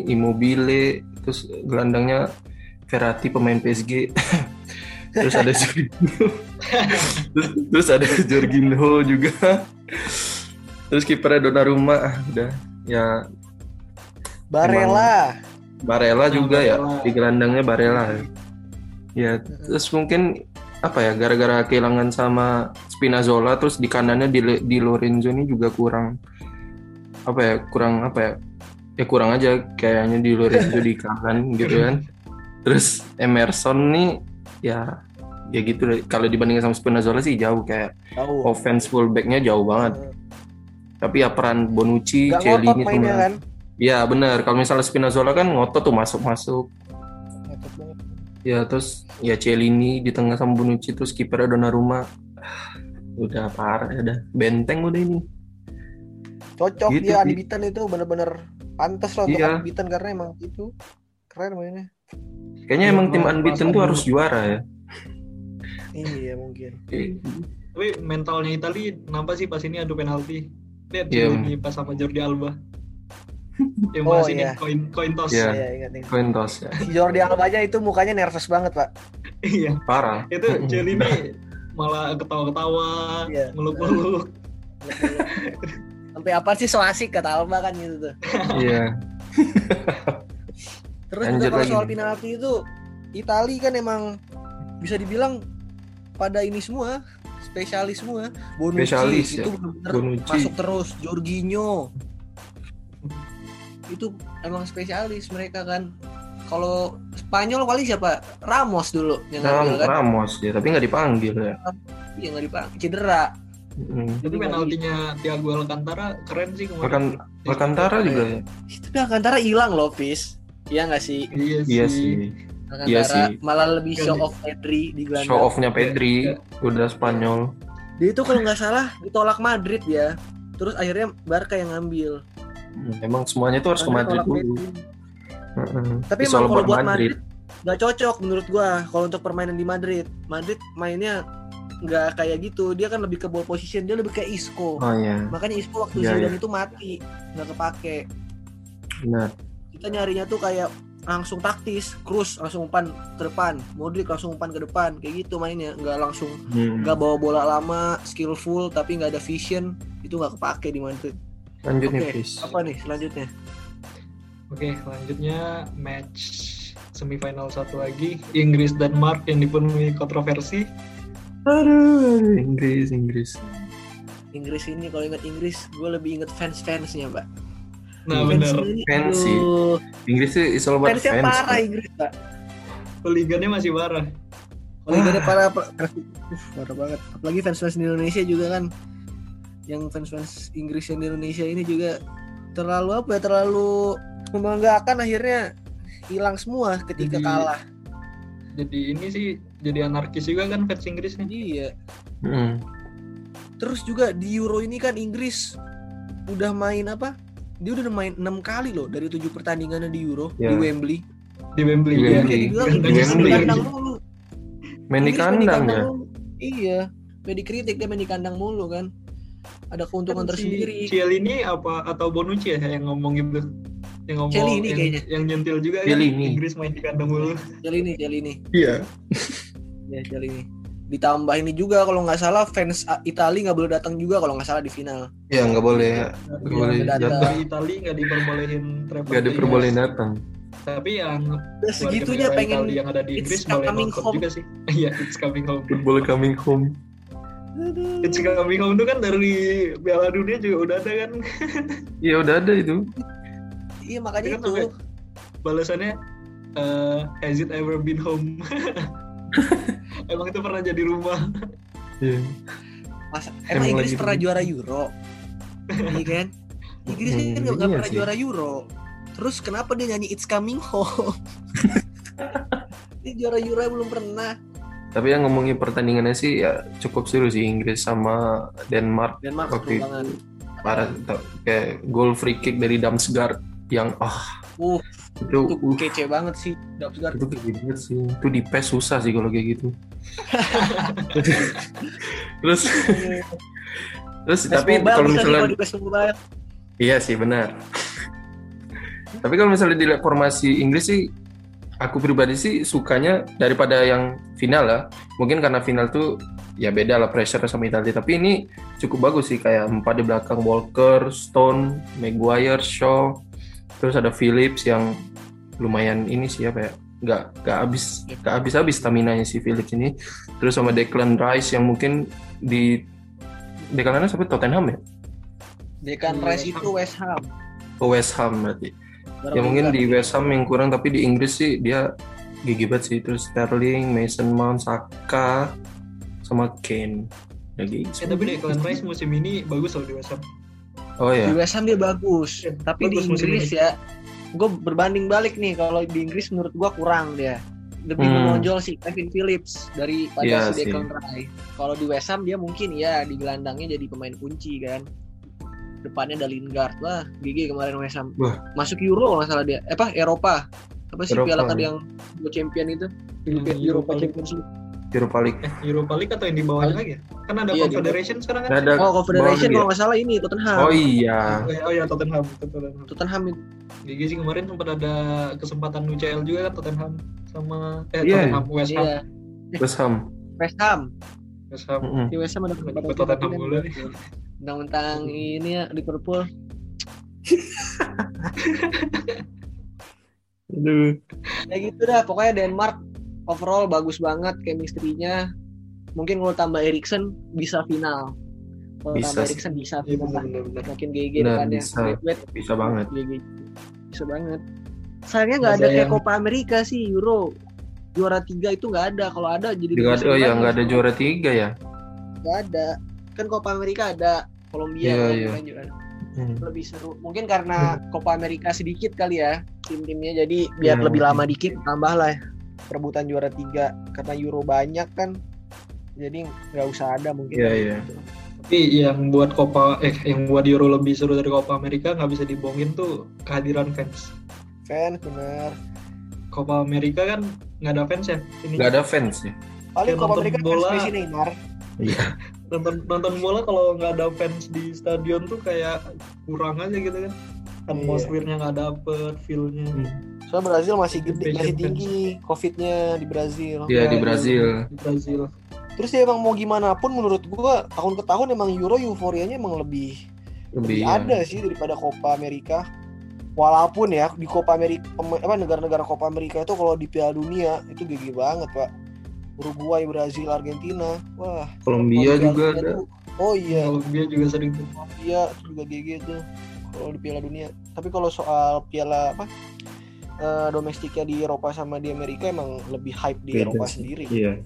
Immobile, terus gelandangnya Verratti pemain PSG. Terus ada Jorginho. Terus ada Jorginho juga. Terus kipernya Donnarumma, udah ya. Barella juga ya, di gelandangnya Barella. Ya, terus mungkin gara-gara kehilangan sama Spinazzola, terus di kanannya di Lorenzo ini juga kurang aja kayaknya di Lorenzo di kanan gitu kan. Terus Emerson nih ya gitu deh. Kalau dibandingin sama Spinazzola sih jauh, kayak offense fullback-nya jauh banget. Tapi ya peran Bonucci, Chiellini itu kan. Ya benar. Kalau misalnya Spinazzola kan ngotot tuh masuk-masuk. Ngotot banget. Ya terus ya Chiellini di tengah sama Bonucci, terus kipernya Donnarumma. Udah parah udah. Benteng udah ini. Cocok gitu, dia unbeaten itu benar-benar pantas loh untuk unbeaten karena emang itu keren mainnya. Kayaknya emang tim unbeaten tuh harus juara ya. Iya mungkin. Tapi mentalnya Italia nampak sih pas ini adu penalti. Lihat ini pas sama Jordi Alba. Yang masih ini koin toss. Iya, ingat. Koin toss. Ya. Jordi Alba aja itu mukanya nervous banget, Pak. Iya. Parah. Itu Chiellini malah ketawa-ketawa, meluk-meluk. Sampai apa sih so asik kata Alba kan gitu tuh. Iya. Terus kalau soal penalti itu Italia kan emang bisa dibilang pada ini semua spesialis semua. Bonucci itu benar masuk terus, Jorginho itu emang spesialis mereka kan. Kalau Spanyol kali siapa? Ramos dulu yang ngambil kan. Ramos ya, tapi nggak dipanggil ya. Iya nggak dipanggil, cedera. Jadi penaltinya Thiago Alcantara keren sih kemarin. Alcantara juga ya. Itu Alcantara hilang loh, Fis. Iya nggak sih? Iya sih. Alcantara malah lebih show off Pedri di gelandang. Show off-nya Pedri udah Spanyol. Dia itu kalau nggak salah ditolak Madrid ya. Terus akhirnya Barca yang ngambil. Emang semuanya itu harus ke Madrid dulu. Tapi emang kalau buat Madrid nggak cocok menurut gua. Kalau untuk permainan di Madrid mainnya nggak kayak gitu. Dia kan lebih ke ball position, dia lebih ke Isco. Oh, yeah. Makanya Isco waktu Zidane itu mati, nggak kepake. Benar. Kita nyarinya tuh kayak langsung taktis, Kroos langsung umpan ke depan, Modric langsung umpan ke depan, kayak gitu mainnya, nggak langsung nggak bawa bola lama, skillful tapi nggak ada vision, itu nggak kepake di Madrid. Lanjutnya apa nih selanjutnya? Oke, selanjutnya match semifinal satu lagi Inggris Denmark yang dipenuhi kontroversi. Aduh, Inggris ini kalau ingat Inggris, gue lebih ingat fansnya, Pak. Nah benar, fancy. Inggris sih is all about fans. Fansnya parah Inggris, Pak. Hooligannya masih parah. Hooligannya parah banget. Apalagi fans di Indonesia juga kan. Yang fans Inggris yang di Indonesia ini juga terlalu membanggakan, akhirnya hilang semua ketika kalah. Jadi ini sih jadi anarkis juga kan fans Inggris ini. Iya. Terus juga di Euro ini kan Inggris udah main dia udah main 6 kali loh dari 7 pertandingannya di Euro di Wembley. Di Wembley. Main di kandang ya. Iya, dikritik dia main di kandang mulu kan. Ada keuntungan tersendiri. Chiellini atau Bonucci ya yang ngomong gitu. Yang ngomong Chiellini kayaknya. Yang nyentil juga kan Inggris main di kandang mulu. Chiellini. Iya. Ya Chiellini. Ditambah ini juga kalau nggak salah fans Italia nggak boleh datang juga kalau nggak salah di final. Iya nggak boleh. Nggak boleh datang. Italia nggak diperbolehin travel. Nggak diperbolehin datang. Tapi yang segitunya pengen yang ada di Inggris boleh nonton juga sih. Iya, it's coming home. Boleh coming home. It's coming home itu kan dari Piala Dunia juga udah ada kan? Iya udah ada itu. Iya makanya itu. Kan balasannya has it ever been home? Emang itu pernah jadi rumah. Yeah. Emang Inggris pernah juara Euro. Iya kan? Inggris kan enggak pernah juara Euro. Terus kenapa dia nyanyi It's Coming Home? Dia juara Euro belum pernah. Tapi yang ngomongin pertandingannya sih ya cukup seru sih, Inggris sama Denmark waktu parah kayak gol free kick dari Damsgaard yang itu kece banget sih. Damsgaard itu kece banget sih. Itu di PES susah sih kalau kayak gitu. Terus tapi kalau misalnya iya sih benar. Tapi kalau misalnya di formasi Inggris sih aku pribadi sih sukanya daripada yang final lah. Mungkin karena final tuh ya beda lah pressure sama Italia. Tapi ini cukup bagus sih, kayak empat di belakang Walker, Stone, Maguire, Shaw. Terus ada Phillips yang lumayan ini sih apa ya, nggak habis staminanya si Phillips ini. Terus sama Declan Rice yang mungkin di Declannya sampai Tottenham ya? Declan Rice itu West Ham. Oh West Ham berarti. Ya mungkin di West Ham yang kurang, tapi di Inggris sih dia gigi banget sih. Terus Sterling, Mason Mount, Saka, sama Kane. Lagi. Tapi Declan Rice musim ini bagus loh di West Ham. Oh ya. Di West Ham dia bagus. Ya, tapi bagus di Inggris ya, gue berbanding balik nih. Kalau di Inggris menurut gue kurang dia. Lebih menonjol sih Kevin Phillips daripada si Declan Rice. Kalau di West Ham dia mungkin ya di gelandangnya jadi pemain kunci kan. Depannya ada Lingard, wah gigi kemarin West Ham. Masuk Euro nggak salah dia, Eropa, apa sih Piala kan yang champion itu, Europa Champions League. Europa League atau yang di bawahnya lagi? Kan ada Confederation sekarang kan? Ada. Oh Confederation kalau nggak salah ini Tottenham. Oh iya Tottenham itu. Gigi sih kemarin sempat ada kesempatan UCL juga kan, Tottenham sama Tottenham West Ham. Yeah. West Ham. Di West Ham ada Tottenham bola. Tentang ini ya, Liverpool. Aduh. Ya gitu dah, pokoknya Denmark overall bagus banget chemistry-nya. Mungkin kalau tambah Eriksen bisa final. Kalau tambah Eriksen bisa final. Bener. Makin GG depannya. Bisa banget. GG. Bisa banget. Sayangnya nggak ada kayak Copa America sih, Euro. Juara 3 itu nggak ada. Kalau ada jadi nggak ada juara 3 ya? Nggak ada. Kan Copa America ada Kolombia lebih seru. Mungkin karena Copa America sedikit kali ya tim-timnya, jadi biar lebih lama dikit tambahlah perebutan juara 3. Karena Euro banyak kan, jadi nggak usah ada mungkin. Tapi yang buat Euro lebih seru dari Copa America nggak bisa dibohongin tuh kehadiran fans. Bener, Copa America kan nggak ada fans ya, nggak ada fans ya, paling Copa America bola... fans di sini Neymar. Iya. Nonton bola kalau nggak ada fans di stadion tuh kayak kurang aja gitu kan. Atmosfernya nggak dapet, feel-nya. Soalnya Brazil masih tinggi COVID-nya di Brazil. Iya di Brazil. Terus ya emang mau gimana pun menurut gua tahun ke tahun emang Euro euforianya emang lebih ada sih daripada Copa America. Walaupun ya di Copa America negara-negara Copa America itu kalau di Piala Dunia itu gigi banget pak. Uruguay, Brazil, Argentina, wah. Kolombia juga ada. Oh iya. Kolombia juga sering tuh. Iya, juga GG tuh. Kalau di Piala Dunia. Tapi kalau soal piala domestiknya di Eropa sama di Amerika emang lebih hype di Eropa sendiri. Iya.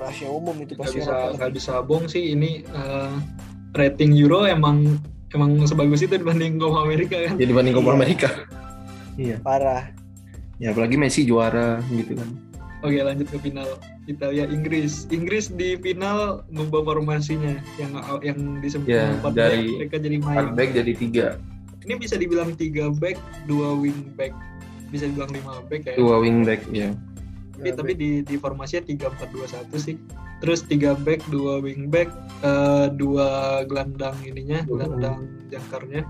Rahasia umum itu pasti. Gak bisa bohong sih ini rating Euro emang sebagus itu dibanding Copa Amerika kan. Ya dibanding Copa Amerika. Iya. Parah. Ya apalagi Messi juara gitu kan. Oke lanjut ke final Italia Inggris di final ngubah formasinya yang disebut 4 back, mereka jadi main 4 back jadi 3. Ini bisa dibilang 3 back 2 wing back, bisa dibilang 5 back ya. 2 wing back ya. Tapi di formasinya 3-4-2-1 sih. Terus 3 back 2 wing back, 2 gelandang gelandang jangkarnya.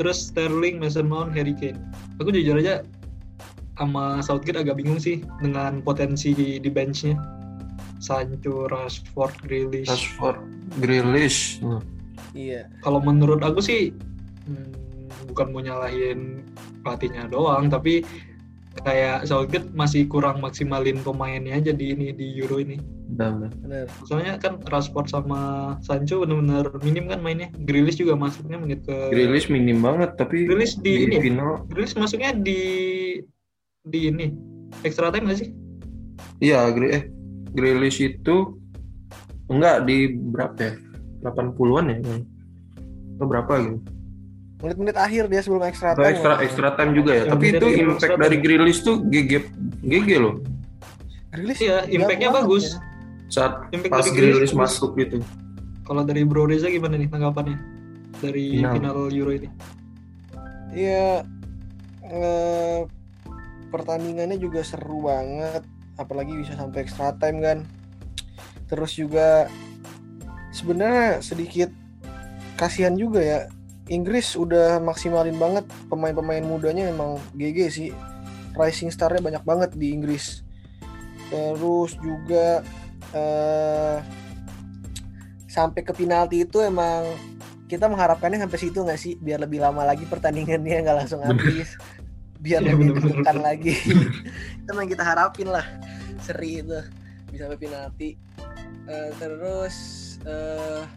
Terus Sterling, Mason Mount, Harry Kane. Aku jujur aja sama Southgate agak bingung sih dengan potensi di benchnya. Sancho, Rashford, Grealish. Iya. Kalau menurut aku sih bukan mau nyalahin pelatihnya doang, tapi kayak Southgate masih kurang maksimalin pemainnya aja di Euro ini. Benar. Soalnya kan Rashford sama Sancho benar-benar minim kan mainnya. Grealish juga masuknya menit ke Grealish minim banget, tapi Grealish di final. Grealish masuknya di ini extra time nggak sih? Iya, Grealish itu enggak di berapa ya? 80-an ya? Atau berapa gitu? Menit-menit akhir dia sebelum extra time. Extra time juga ya. Tapi itu impact dari Grealish tuh GG loh. Grealish ya, impact-nya bagus. Ya. saat pas Grealish masuk gitu. Kalau dari Bro Reza gimana nih tanggapannya dari final Euro ini? Iya, pertandingannya juga seru banget, apalagi bisa sampai extra time kan. Terus juga sebenarnya sedikit kasihan juga ya, Inggris udah maksimalin banget pemain-pemain mudanya, emang GG sih, rising star-nya banyak banget di Inggris. Terus juga sampai ke penalti itu emang kita mengharapkannya sampai situ nggak sih, biar lebih lama lagi pertandingannya, nggak langsung habis, biar lebih ditekan lagi. Itu yang kita harapin lah, seri itu bisa sampai penalti. Terus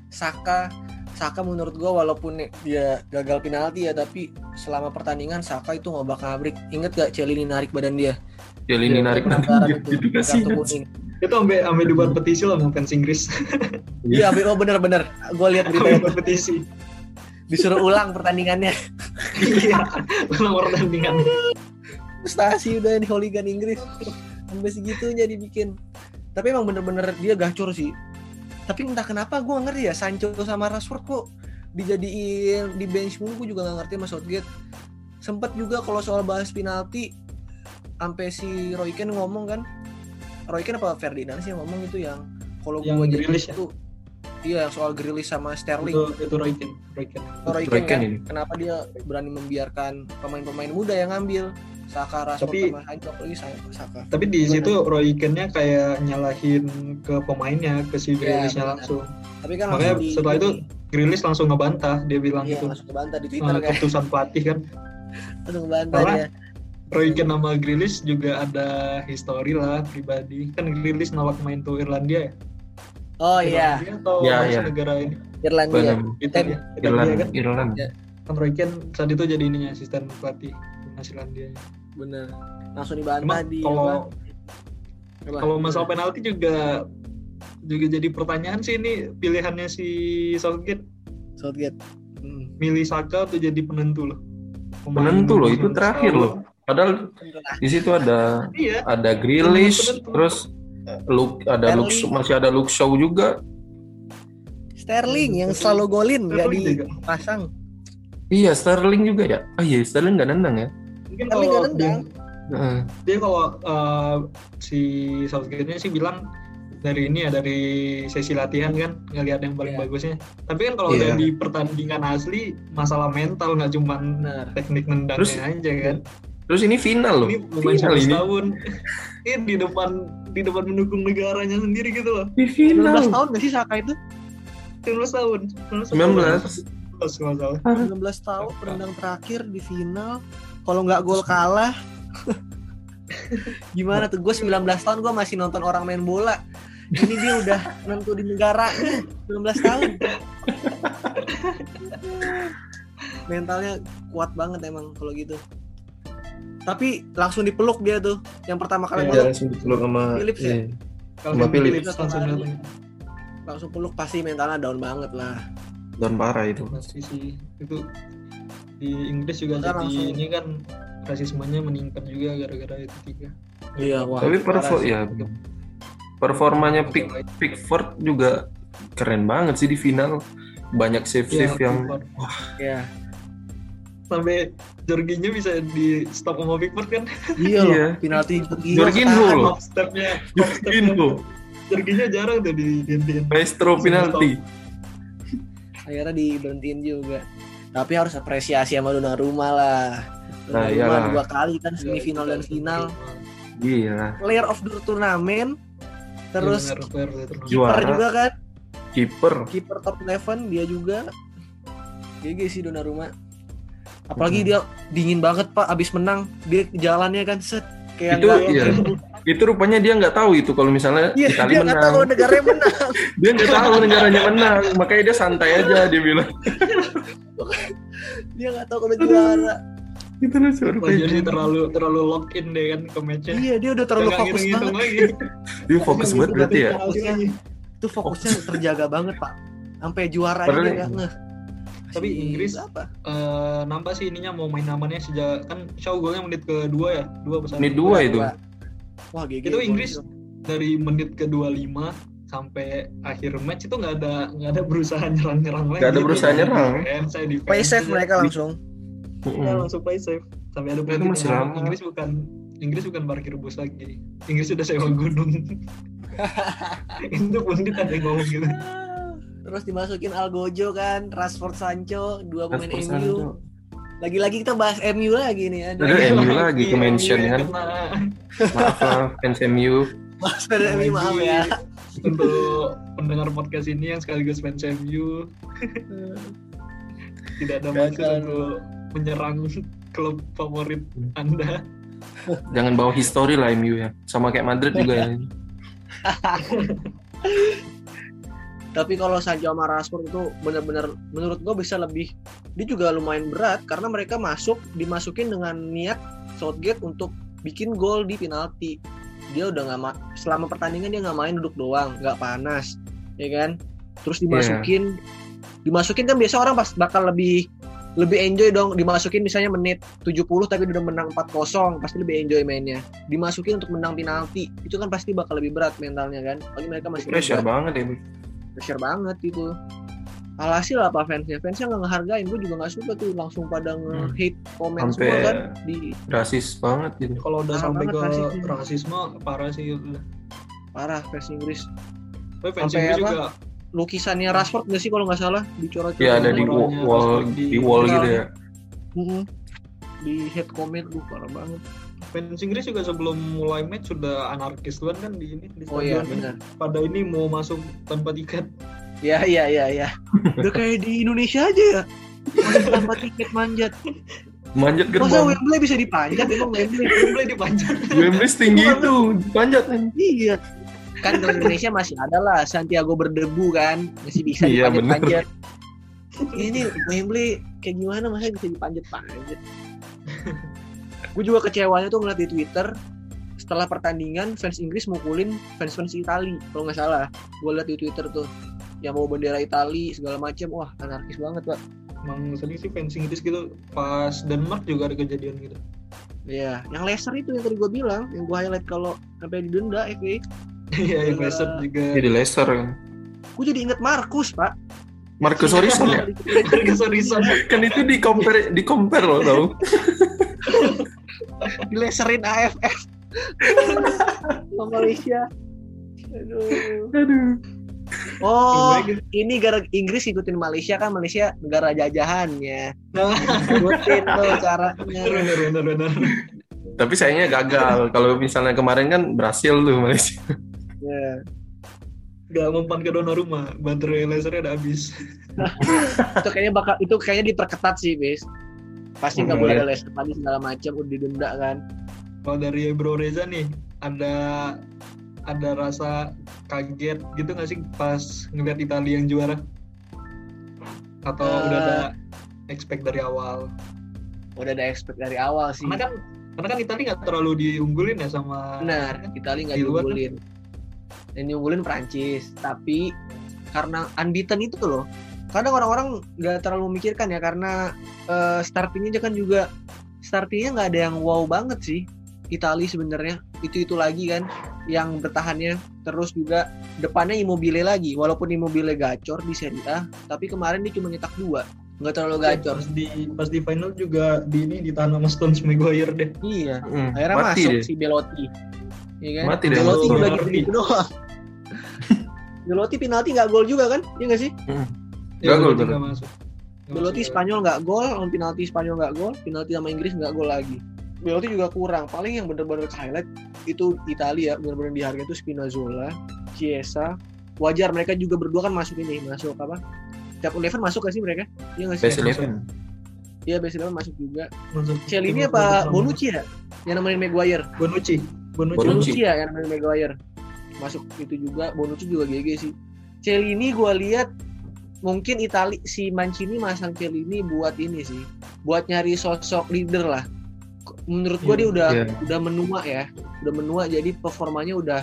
Saka menurut gue walaupun dia gagal penalti ya, tapi selama pertandingan Saka itu nggak bakal abrik. Ingat nggak Chiellini narik badan dia? Chiellini narik badan dia itu kartu kuning. Itu ambil dibuat petisi loh bukan Inggris. Iya, ambil bener-bener. Gue lihat berita itu petisi. Disuruh ulang pertandingannya. Iya, ulang pertandingannya. Frustasi udah nih hooligan Inggris. Sampai segitunya dibikin. Tapi emang bener-bener dia gacor sih. Tapi entah kenapa gue ngerti ya, Sancho sama Rashford kok dijadiin di bench mulu, gue juga nggak ngerti sama Southgate. Sempet juga kalau soal bahas penalti, sampai si Roy Keane ngomong kan. Roy Keane apa Ferdinand sih ngomong itu yang kalau gue jadi itu iya soal Grealish sama Sterling itu Roy Keane ya? Kenapa dia berani membiarkan pemain-pemain muda yang ngambil Saka, Rashford sama Sancho, apalagi Saka. Tapi di situ Roy Keane-nya kayak nyalahin ke pemainnya, ke si Grealish-nya ya, langsung. Tapi kan makanya langsung setelah itu Grealish langsung ngebantah, dia bilang iya, itu langsung ngebantah di Twitter kan. Keputusan pelatih kan. Langsung ngebantah dia. Roy Keane sama Grealish juga ada histori lah pribadi. Kan Grealish nolak main tuh Irlandia ya? Oh iya. Irlandia atau negara ini? Irlandia. Itu ya. Irlandia. Kan Roy Keane saat itu jadi ininya asisten pelatih Irlandia. Bener. Langsung dibantah di. Kalau masalah penalti juga jadi pertanyaan sih ini pilihannya si Southgate. Milih Saka tuh jadi penentu loh. Penentu loh, itu terakhir loh. Padahal di situ ada Grealish, terus ada Luke Shaw juga. Sterling yang selalu golin nggak dipasang. Iya, Sterling juga ya. Oh iya, Sterling nggak nendang ya. Sterling nggak nendang. Dia kalau si Southgate-nya sih bilang dari sesi latihan kan ngelihat yang paling bagusnya. Tapi kan kalau udah di pertandingan asli, masalah mental nggak cuma teknik nendangnya aja kan. Terus ini final loh. Ini lumayan 100 tahun. Ini di depan mendukung negaranya sendiri gitu loh. Di final. 19 tahun nggak sih Saka itu? 19 tahun penendang terakhir di final. Kalau nggak gol kalah. Gimana tuh, gue 19 tahun gue masih nonton orang main bola. Ini dia udah nentu di negaranya 19 tahun. Mentalnya kuat banget emang kalau gitu. Tapi langsung dipeluk dia tuh. Yang pertama kali langsung dipeluk sama Philips ya. Kalau Philips langsung peluk pasti mentalnya down banget lah. Down parah itu. Pasti sih. Itu di Inggris juga jadi ini kan rasismenya meningkat juga gara-gara itu tiga. Iya, wah. Tapi performanya Pickford juga keren banget sih di final. Banyak save-save sampai Jorginho bisa di stop sama Pickford kan? Iya loh, penalti Jorginho loh. Jorginho jarang tuh digantiin. Maestro penalti. Akhirnya diberhentiin juga. Tapi harus apresiasi sama Donnarumma lah. Donnarumma 2 kali kan semifinal dan final. Iya. Player of the turnamen. Terus kiper juga kan? Kiper top 11 dia juga. GG sih Donnarumma. Apalagi dia dingin banget Pak, abis menang dia jalannya kan set kayak itu rupanya dia nggak tahu itu kalau misalnya Italia menang. Dia nggak tahu negaranya menang. Dia nggak tahu negaranya menang, makanya dia santai aja dia bilang. Dia nggak tahu kalau negara. Itu lucu. Jadi terlalu lock in deh kan ke matchnya. Iya, dia udah terlalu fokus banget. Dia fokus banget berarti ya. Itu fokusnya terjaga banget Pak, sampai juara aja nggak ngeh. Tapi Inggris nampak sih ininya mau main amannya sejak kan Shaw golnya menit ke-2 ya. 2 besar. Menit 2 itu. Wah, GG. Itu Inggris dari menit ke-25 sampai akhir match itu nggak ada berusaha nyerang lagi. Nggak ada berusaha nyerang. Play safe mereka langsung. Ya, langsung play safe. Sampai ada penalti. Inggris bukan parkir bus lagi. Inggris sudah sewa gunung. Itu pun kita ada ngomong gitu. Terus dimasukin Algojo kan, Rashford, Sancho, dua pemain MU. Lagi-lagi kita bahas MU lagi nih. Ada MU lagi ke-mention kan. Maaf lah fans MU. Maaf ya. Untuk pendengar podcast ini yang sekaligus fans MU, tidak ada maksud untuk menyerang klub favorit Anda. Jangan bawa history lah MU ya, sama kayak Madrid juga ya. Tapi kalau Sancho sama Rashford itu benar-benar menurut gue bisa lebih, dia juga lumayan berat karena mereka dimasukin dengan niat Southgate untuk bikin gol di penalti. Dia udah nggak selama pertandingan dia nggak main, duduk doang, nggak panas, ya kan? Terus dimasukin kan biasa orang pas bakal lebih enjoy dong dimasukin, misalnya menit 70 tapi udah menang 4-0 pasti lebih enjoy mainnya. Dimasukin untuk menang penalti itu kan pasti bakal lebih berat mentalnya kan? Lagi mereka masih pressure banget ya, pressure banget itu. Alhasil apa fansnya nggak ngehargain, gue juga nggak suka tuh, langsung pada nge-hate komen sampai semua kan di rasis banget gitu. Kalau udah sampai ke rasisme parah sih, udah parah fans Inggris. Tapi fans Inggris juga lukisannya Rashford nggak sih kalau nggak salah dicoret-coret. Iya, ada di wall gitu ya. Di hate comment tuh parah banget. Fans Inggris juga sebelum mulai match sudah anarkis duluan kan di stadion. Oh iya, pada ini mau masuk tanpa tiket. Ya. Udah kayak di Indonesia aja ya. Tanpa tiket manjat gerbang. Masa Wembley bisa dipanjat? Emang Wembley dipanjat? Wembley setinggi itu, dipanjat kan? Iya. Kan di Indonesia masih ada lah, Santiago berdebu kan, masih bisa dipanjat-panjat. Ini Wembley kayak gimana masa bisa dipanjat-panjat? Gue juga kecewanya tuh ngeliat di Twitter, setelah pertandingan fans Inggris mukulin fans Itali kalau nggak salah. Gue liat di Twitter tuh, yang mau bendera Itali segala macam, wah anarkis banget pak. Emang tadi sih fans Inggris gitu, pas Denmark juga ada kejadian gitu. Iya, yang laser itu yang tadi gue bilang, yang gue highlight kalau sampai didenda FA. Iya, yang laser juga. Jadi laser. Gue jadi inget Marcus pak. Marcus Horizon ya. Marcus Horizon. Kan itu di compare loh tau. Dileserin AFF. Malaysia. Aduh. Oh, ini gara Inggris ikutin Malaysia kan, Malaysia negara jajahannya. Ikutin tuh caranya. Benar. Tapi sayangnya gagal. Kalau misalnya kemarin kan berhasil tuh Malaysia. Ya. Gak mempan ke Donnarumma, baterai lasernya udah habis. Itu kayaknya diperketat sih, bis. Pasti nggak boleh ada laser tadi segala macam, udah didenda kan. Kalau dari Bro Reza nih, ada rasa kaget gitu nggak sih pas ngeliat Italia yang juara? Atau udah ada expect dari awal? Udah ada expect dari awal sih. Karena kan Italia nggak terlalu diunggulin ya sama. Benar, Italia nggak diunggulin. Kan? Yang diunggulin Prancis, tapi karena unbeaten itu loh. Kadang orang-orang nggak terlalu memikirkan ya karena startingnya nggak ada yang wow banget sih. Italia sebenarnya itu lagi kan yang bertahannya, terus juga depannya Immobile lagi, walaupun Immobile gacor di Serie A tapi kemarin dia cuma nyetak 2, nggak terlalu gacor. Pas di final juga di ditahan sama Stones Maguire deh. Iya, akhirnya masuk deh. Si Belotti, iya kan? Mati Belotti deh. Juga gitu doang. Belotti penalti nggak gol juga kan? Iya nggak sih? Nggak gol juga masuk. Belotti Spanyol nggak gol, penalti Spanyol nggak gol, penalti sama Inggris nggak gol lagi. Belotti juga kurang, paling yang benar-benar highlight itu Italia, benar-benar dihargai itu Spinazzola, Chiesa. Wajar mereka juga berdua kan masuk apa? Tiap Eleven masuk gak sih mereka? Iya nggak sih? Base 11. Iya, base 11 masuk juga. Chiellini apa Bonucci ya? Yang nemenin Maguire. Bonucci ya yang nemenin Maguire. Masuk itu juga, Bonucci juga GG sih. Chiellini gue lihat mungkin Italia si Mancini masang Chiellini buat ini sih, buat nyari sosok leader lah. Menurut gue dia udah menua jadi performanya udah.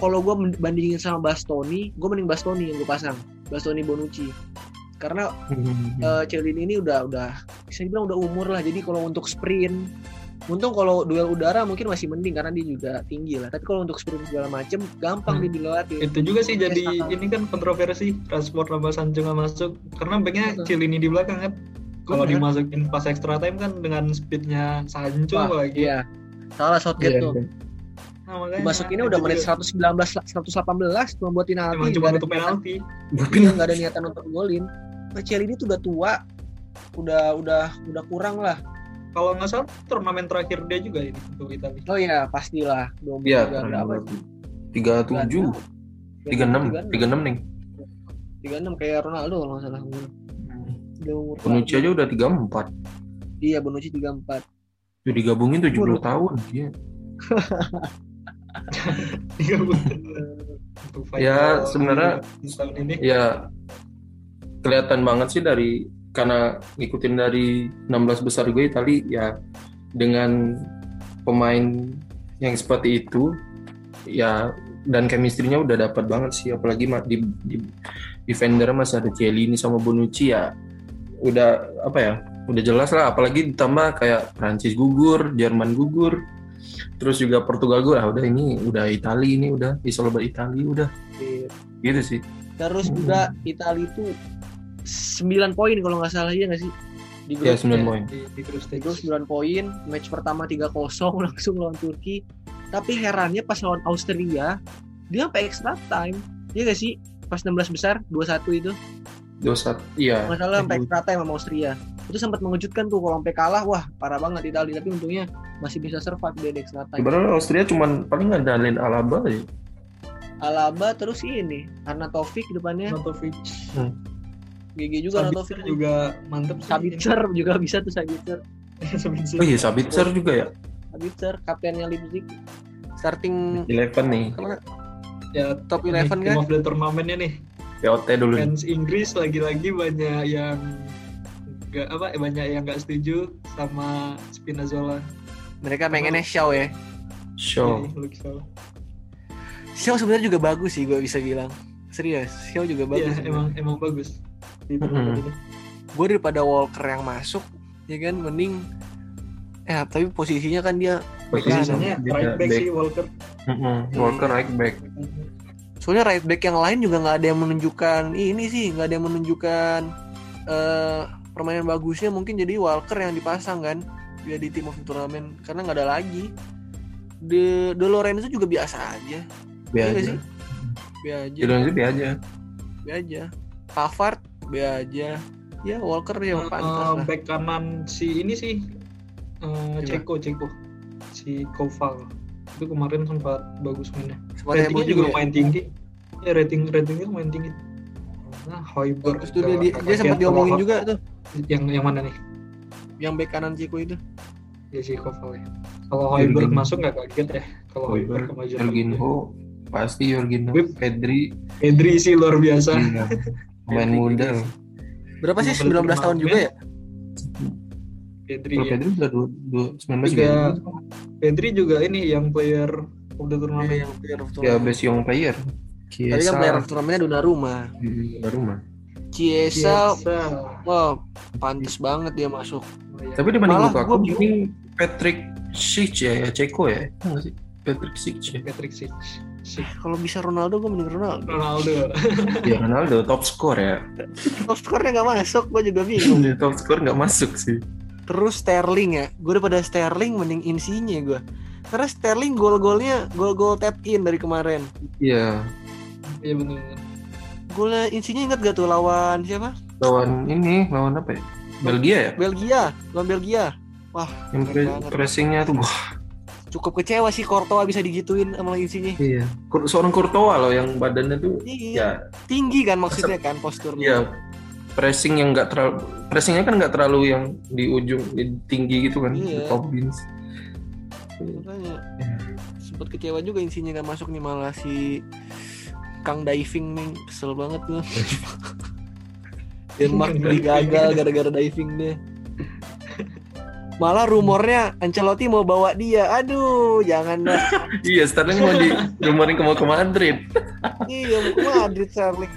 Kalau gue bandingin sama Bastoni, gue mending Bastoni yang gue pasang, Bastoni Bonucci, karena Chiellini ini udah bisa dibilang udah umur lah. Jadi kalau untuk sprint Untung kalau duel udara mungkin masih mending karena dia juga tinggi lah. Tapi kalau untuk sprint segala macem gampang dia dilewati. Itu juga sih jadi ini kan kontroversi transport lama Sancho nggak masuk karena backnya Chiellini di belakang kan. Kalau dimasukin pas extra time kan dengan speednya Sancho lagi. Iya. Salah shotget tuh. Nah, dimasukinnya udah menit 119 118 membuat penalti. Emang cuma untuk penalti. Dia nggak ada niatan untuk golin. Chiellini tuh udah tua. Udah kurang lah. Kalau nggak salah turnamen terakhir dia juga ini untuk Italia. Oh iya, pastilah. 36 nih. 36 kayak Ronaldo kalau nggak salah. Bonucci aja udah 34. Iya, Bonucci 34. Itu digabungin 70 tahun dia. Ya sebenarnya ya kelihatan banget sih dari karena ngikutin dari 16 besar gue Itali ya dengan pemain yang seperti itu ya dan chemistry-nya udah dapat banget sih apalagi di defender masih ada Chiellini sama Bonucci ya udah apa ya udah jelas lah apalagi ditambah kayak Prancis gugur, Jerman gugur terus juga Portugal gue lah udah isolasi Itali udah gitu sih terus juga Itali itu 9 poin kalau nggak salah ya nggak sih di grup 9 poin di 9 poin match pertama 3-0 langsung lawan Turki tapi herannya pas lawan Austria dia sampai extra time ya nggak sih pas 16 besar 2-1 itu 2-1 iya nggak salah sampai extra time sama Austria itu sempat mengejutkan tuh kalau sampai kalah wah parah banget Italia tapi untungnya masih bisa survive di extra time sebenarnya Austria cuman paling nggak ada Len Alaba terus ini karena Taufik depannya GG juga Sabitzer juga mantep sih. Sabitzer juga bisa tuh Sabitzer. Oh iya Sabitzer juga ya. Sabitzer kaptennya Leipzig. Starting 11 nih. Kemana? Ya top 11 kan. Mau play turnamennya nih. POT dulu. Fans Inggris lagi-lagi banyak yang enggak setuju sama Spinazzola. Mereka pengennya Shaw ya. Shaw sebenarnya juga bagus sih gue bisa bilang. Serius, Shaw juga bagus. Iya, emang bagus. Gue daripada Walker yang masuk ya kan mending tapi posisinya kan dia posisinya right back sih Walker Walker right back soalnya right back yang lain juga nggak ada yang menunjukkan permainan bagusnya mungkin jadi Walker yang dipasang kan dia di team of the tournament karena nggak ada lagi De Lorenzo juga biasa aja Pavard ya Walker yang pantas lah. Back kanan si ini sih Ceko si Koval itu kemarin sempat bagus mainnya. Ratingnya juga lumayan tinggi. Ya ratingnya lumayan tinggi. Nah Højbjerg itu dia sempat diomongin juga tuh. Yang mana nih? Yang back kanan Ceko itu. Ya si Koval ya. Kalau Højbjerg masuk nggak kaget ya? Kalau Højbjerg kemajuan. Jorginho pasti Jorginho. Pedri sih luar biasa. Main muda. Berapa sih 19 tahun juga ya? Pedri sudah 19 juga. Pedri juga ini yang player of the tournament yang player of tournament. Ya best young player. Chiesa. Tadi kan player of tournamentnya Donnarumma. Chiesa. Wah, pantas banget dia masuk. Tapi dibanding Lukaku ini Patrik Schick. Kalau bisa Ronaldo, gue mending Ronaldo. Ya Ronaldo, top score ya. Top score-nya nggak masuk, gue juga bingung. Top score nggak masuk sih. Terus Sterling ya, gue daripada Sterling mending Insigne gue. Karena Sterling gol-gol tap in dari kemarin. Iya benar. Golnya Insigne ingat gak tuh lawan siapa? Lawan apa ya? Belgia. Wah. Yang pressing-nya tuh wah. Cukup kecewa sih Courtois bisa digituin sama Insigne. Iya. Seorang Courtois loh yang badannya tuh tinggi kan maksudnya kan posturnya. Iya. Pressingnya kan enggak terlalu yang di ujung tinggi gitu kan di top bins. Makanya sempat kecewa juga Insigne enggak masuk nih malah si Kang diving nih kesel banget tuh. Denmark beli gagal gara-gara diving deh. Malah rumornya Ancelotti mau bawa dia. Aduh, jangan dah. Iya, Sterling mau dirumorin ke Madrid. Iya, mau ke Madrid Sterling.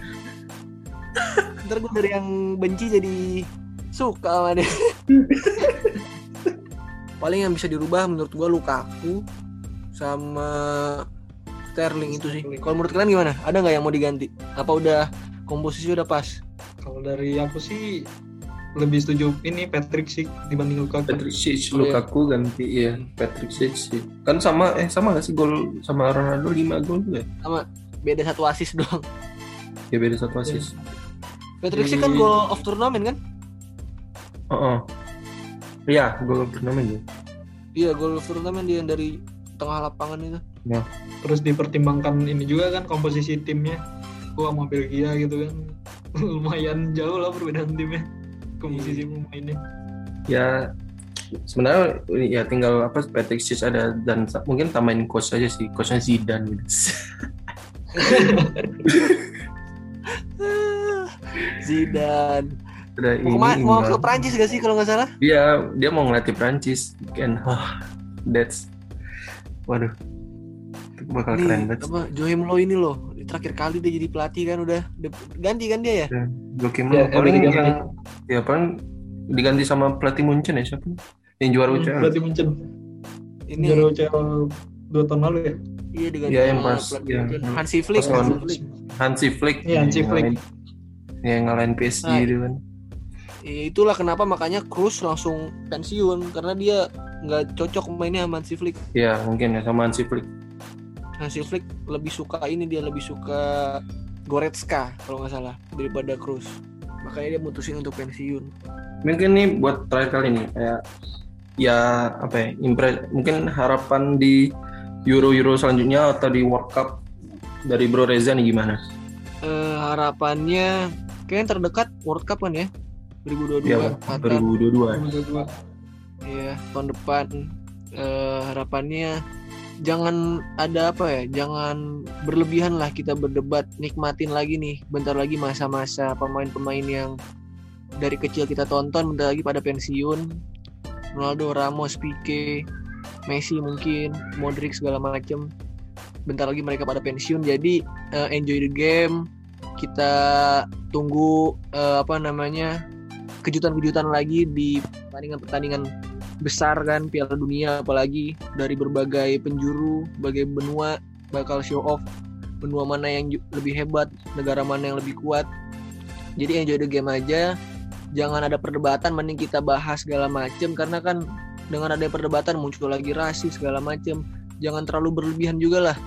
Ntar gue dari yang benci jadi suka sama dia. Paling yang bisa dirubah menurut gue Lukaku sama Sterling itu sih. Kalau menurut kalian gimana? Ada nggak yang mau diganti? Apa udah komposisi udah pas? Kalau dari aku sih lebih setuju ini Patrik Schick dibanding Lukaku. Patrik Schick, Lukaku ganti ya. Patrik Schick sih. Kan sama nggak sih gol sama Ronaldo 5 gol juga? Sama, beda satu asis doang. Ya beda satu asis. Ya. Patrik Schick kan gol of turnamen kan? Iya, gol turnamen dia. Iya, gol turnamen dia yang dari tengah lapangan itu. Nah, terus dipertimbangkan ini juga kan komposisi timnya. Gua mau Belgia gitu kan. Lumayan jauh lah perbedaan timnya. Komposisi pemainnya. Ya, sebenarnya ya tinggal apa Patrik Schick ada dan mungkin tambahin coach aja sih, coachnya Zidane gitu. Zidane. Mau ke Prancis gak sih kalau gak salah? Iya, dia mau ngelatih Prancis. And that's waduh, itu bakal nih, keren banget. Joachim Low ini loh, terakhir kali dia jadi pelatih kan udah ganti kan dia ya? Joachim Low paling ya paling diganti sama pelatih Munchen ya siapa? Yang juara UCL. Pelatih Munchen. Ini juara UCL 2 tahun lalu ya? Iya diganti ya, sama pelatih Munchen. Hansi Flick. Hansi Flick. Yang ngalahin PSG gitu kan. Itulah kenapa makanya Cruz langsung pensiun karena dia nggak cocok mainnya sama Hansi Flick. Ya mungkin ya sama Hansi Flick. Hansi Flick lebih suka dia lebih suka Goretzka kalau nggak salah daripada Cruz. Makanya dia mutusin untuk pensiun. Mungkin nih buat terakhir kali ini kayak mungkin harapan di Euro selanjutnya atau di World Cup dari Bro Reza nih gimana? Harapannya kayaknya terdekat World Cup kan ya? 2022 ya, Qatar. 2022. Iya, tahun depan harapannya jangan jangan berlebihan lah kita berdebat, nikmatin lagi nih. Bentar lagi masa-masa pemain-pemain yang dari kecil kita tonton bentar lagi pada pensiun. Ronaldo, Ramos, Pique, Messi mungkin, Modric segala macam. Bentar lagi mereka pada pensiun. Jadi enjoy the game. Kita tunggu kejutan-kejutan lagi di pertandingan besar kan, Piala Dunia apalagi dari berbagai penjuru, berbagai benua bakal show off benua mana yang lebih hebat, negara mana yang lebih kuat. Jadi enjoy the game aja, jangan ada perdebatan, mending kita bahas segala macem karena kan dengan ada perdebatan muncul lagi rasis segala macem. Jangan terlalu berlebihan juga lah.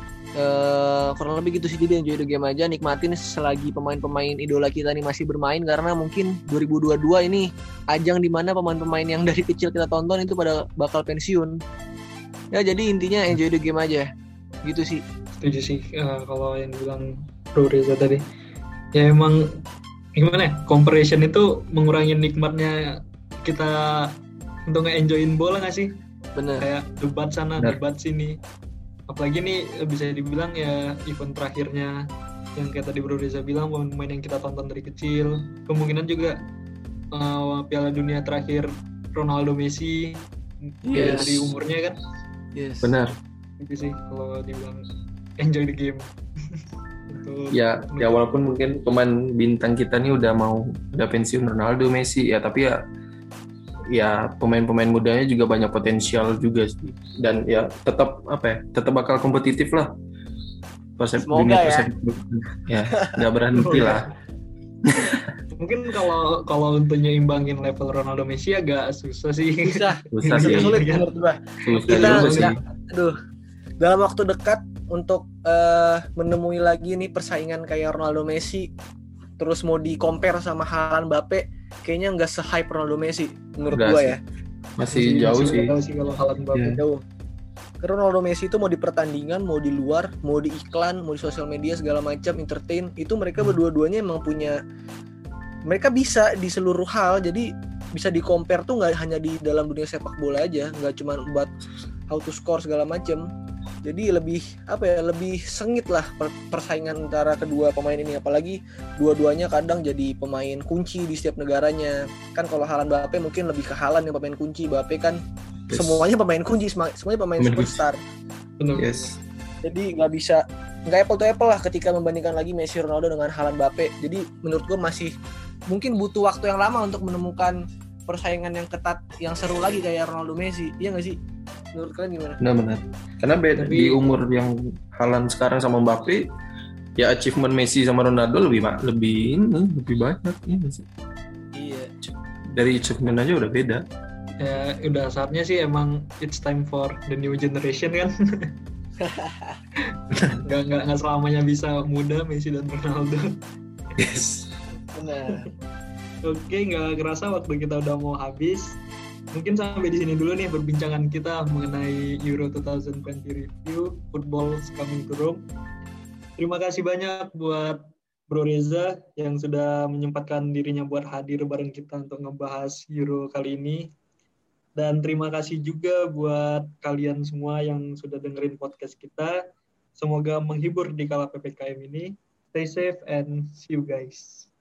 Kurang lebih gitu sih, jadi enjoy the game aja, nikmatin selagi pemain-pemain idola kita nih masih bermain karena mungkin 2022 ini ajang dimana pemain-pemain yang dari kecil kita tonton itu pada bakal pensiun ya, jadi intinya enjoy the game aja gitu sih. Setuju sih kalau yang bilang Bro Reza tadi ya, emang gimana ya, comparison itu mengurangi nikmatnya kita untuk nge-enjoyin bola gak sih? Bener. Kayak debat sana, debat sini. Apalagi ini bisa dibilang ya event terakhirnya yang kayak tadi Bro Reza bilang, pemain yang kita tonton dari kecil. Kemungkinan juga Piala Dunia terakhir Ronaldo Messi dari umurnya kan. Yes. Benar. Itu sih kalau dibilang enjoy the game. ya walaupun mungkin pemain bintang kita nih udah pensiun Ronaldo Messi ya, tapi ya pemain-pemain mudanya juga banyak potensial juga sih, dan ya tetap bakal kompetitif lah. Semoga ya nggak berhenti lah. Mungkin kalau untuk nyimbangin level Ronaldo Messi agak susah sih. Susah sih. Dalam waktu dekat untuk menemui lagi nih persaingan kayak Ronaldo Messi terus mau di compare sama Haaland Mbappe, kayaknya nggak se-hype Ronaldo Messi menurut gue ya. Masih jauh sih kalau Haaland Mbappe jauh. Karena Ronaldo Messi itu mau di pertandingan, mau di luar, mau di iklan, mau di sosial media segala macam, entertain, itu mereka berdua-duanya emang punya, mereka bisa di seluruh hal, jadi bisa di compare tuh nggak hanya di dalam dunia sepak bola aja, nggak cuma buat how to score segala macam. Jadi lebih sengit lah persaingan antara kedua pemain ini, apalagi dua-duanya kadang jadi pemain kunci di setiap negaranya. Kan kalau Haaland Mbappe mungkin lebih ke Haaland yang pemain kunci, Mbappe kan semuanya pemain kunci, semuanya pemain superstar. Yes. Jadi nggak apple to apple lah ketika membandingkan lagi Messi Ronaldo dengan Haaland Mbappe. Jadi menurut gue masih mungkin butuh waktu yang lama untuk menemukan persaingan yang ketat, yang seru lagi kayak Ronaldo Messi, iya nggak sih? Menurut kalian gimana? Benar-benar. Karena beda di umur yang Haaland sekarang sama Mbappe, ya achievement Messi sama Ronaldo lebih banyak, iya nggak sih? Iya. Dari achievement aja udah beda. Ya udah saatnya sih emang it's time for the new generation kan. Nggak selamanya bisa muda Messi dan Ronaldo. Yes. Benar. Oke, nggak kerasa waktu kita udah mau habis. Mungkin sampai di sini dulu nih perbincangan kita mengenai Euro 2020 review Football's Coming to Rome. Terima kasih banyak buat Bro Reza yang sudah menyempatkan dirinya buat hadir bareng kita untuk ngebahas Euro kali ini. Dan terima kasih juga buat kalian semua yang sudah dengerin podcast kita. Semoga menghibur di kala PPKM ini. Stay safe and see you guys.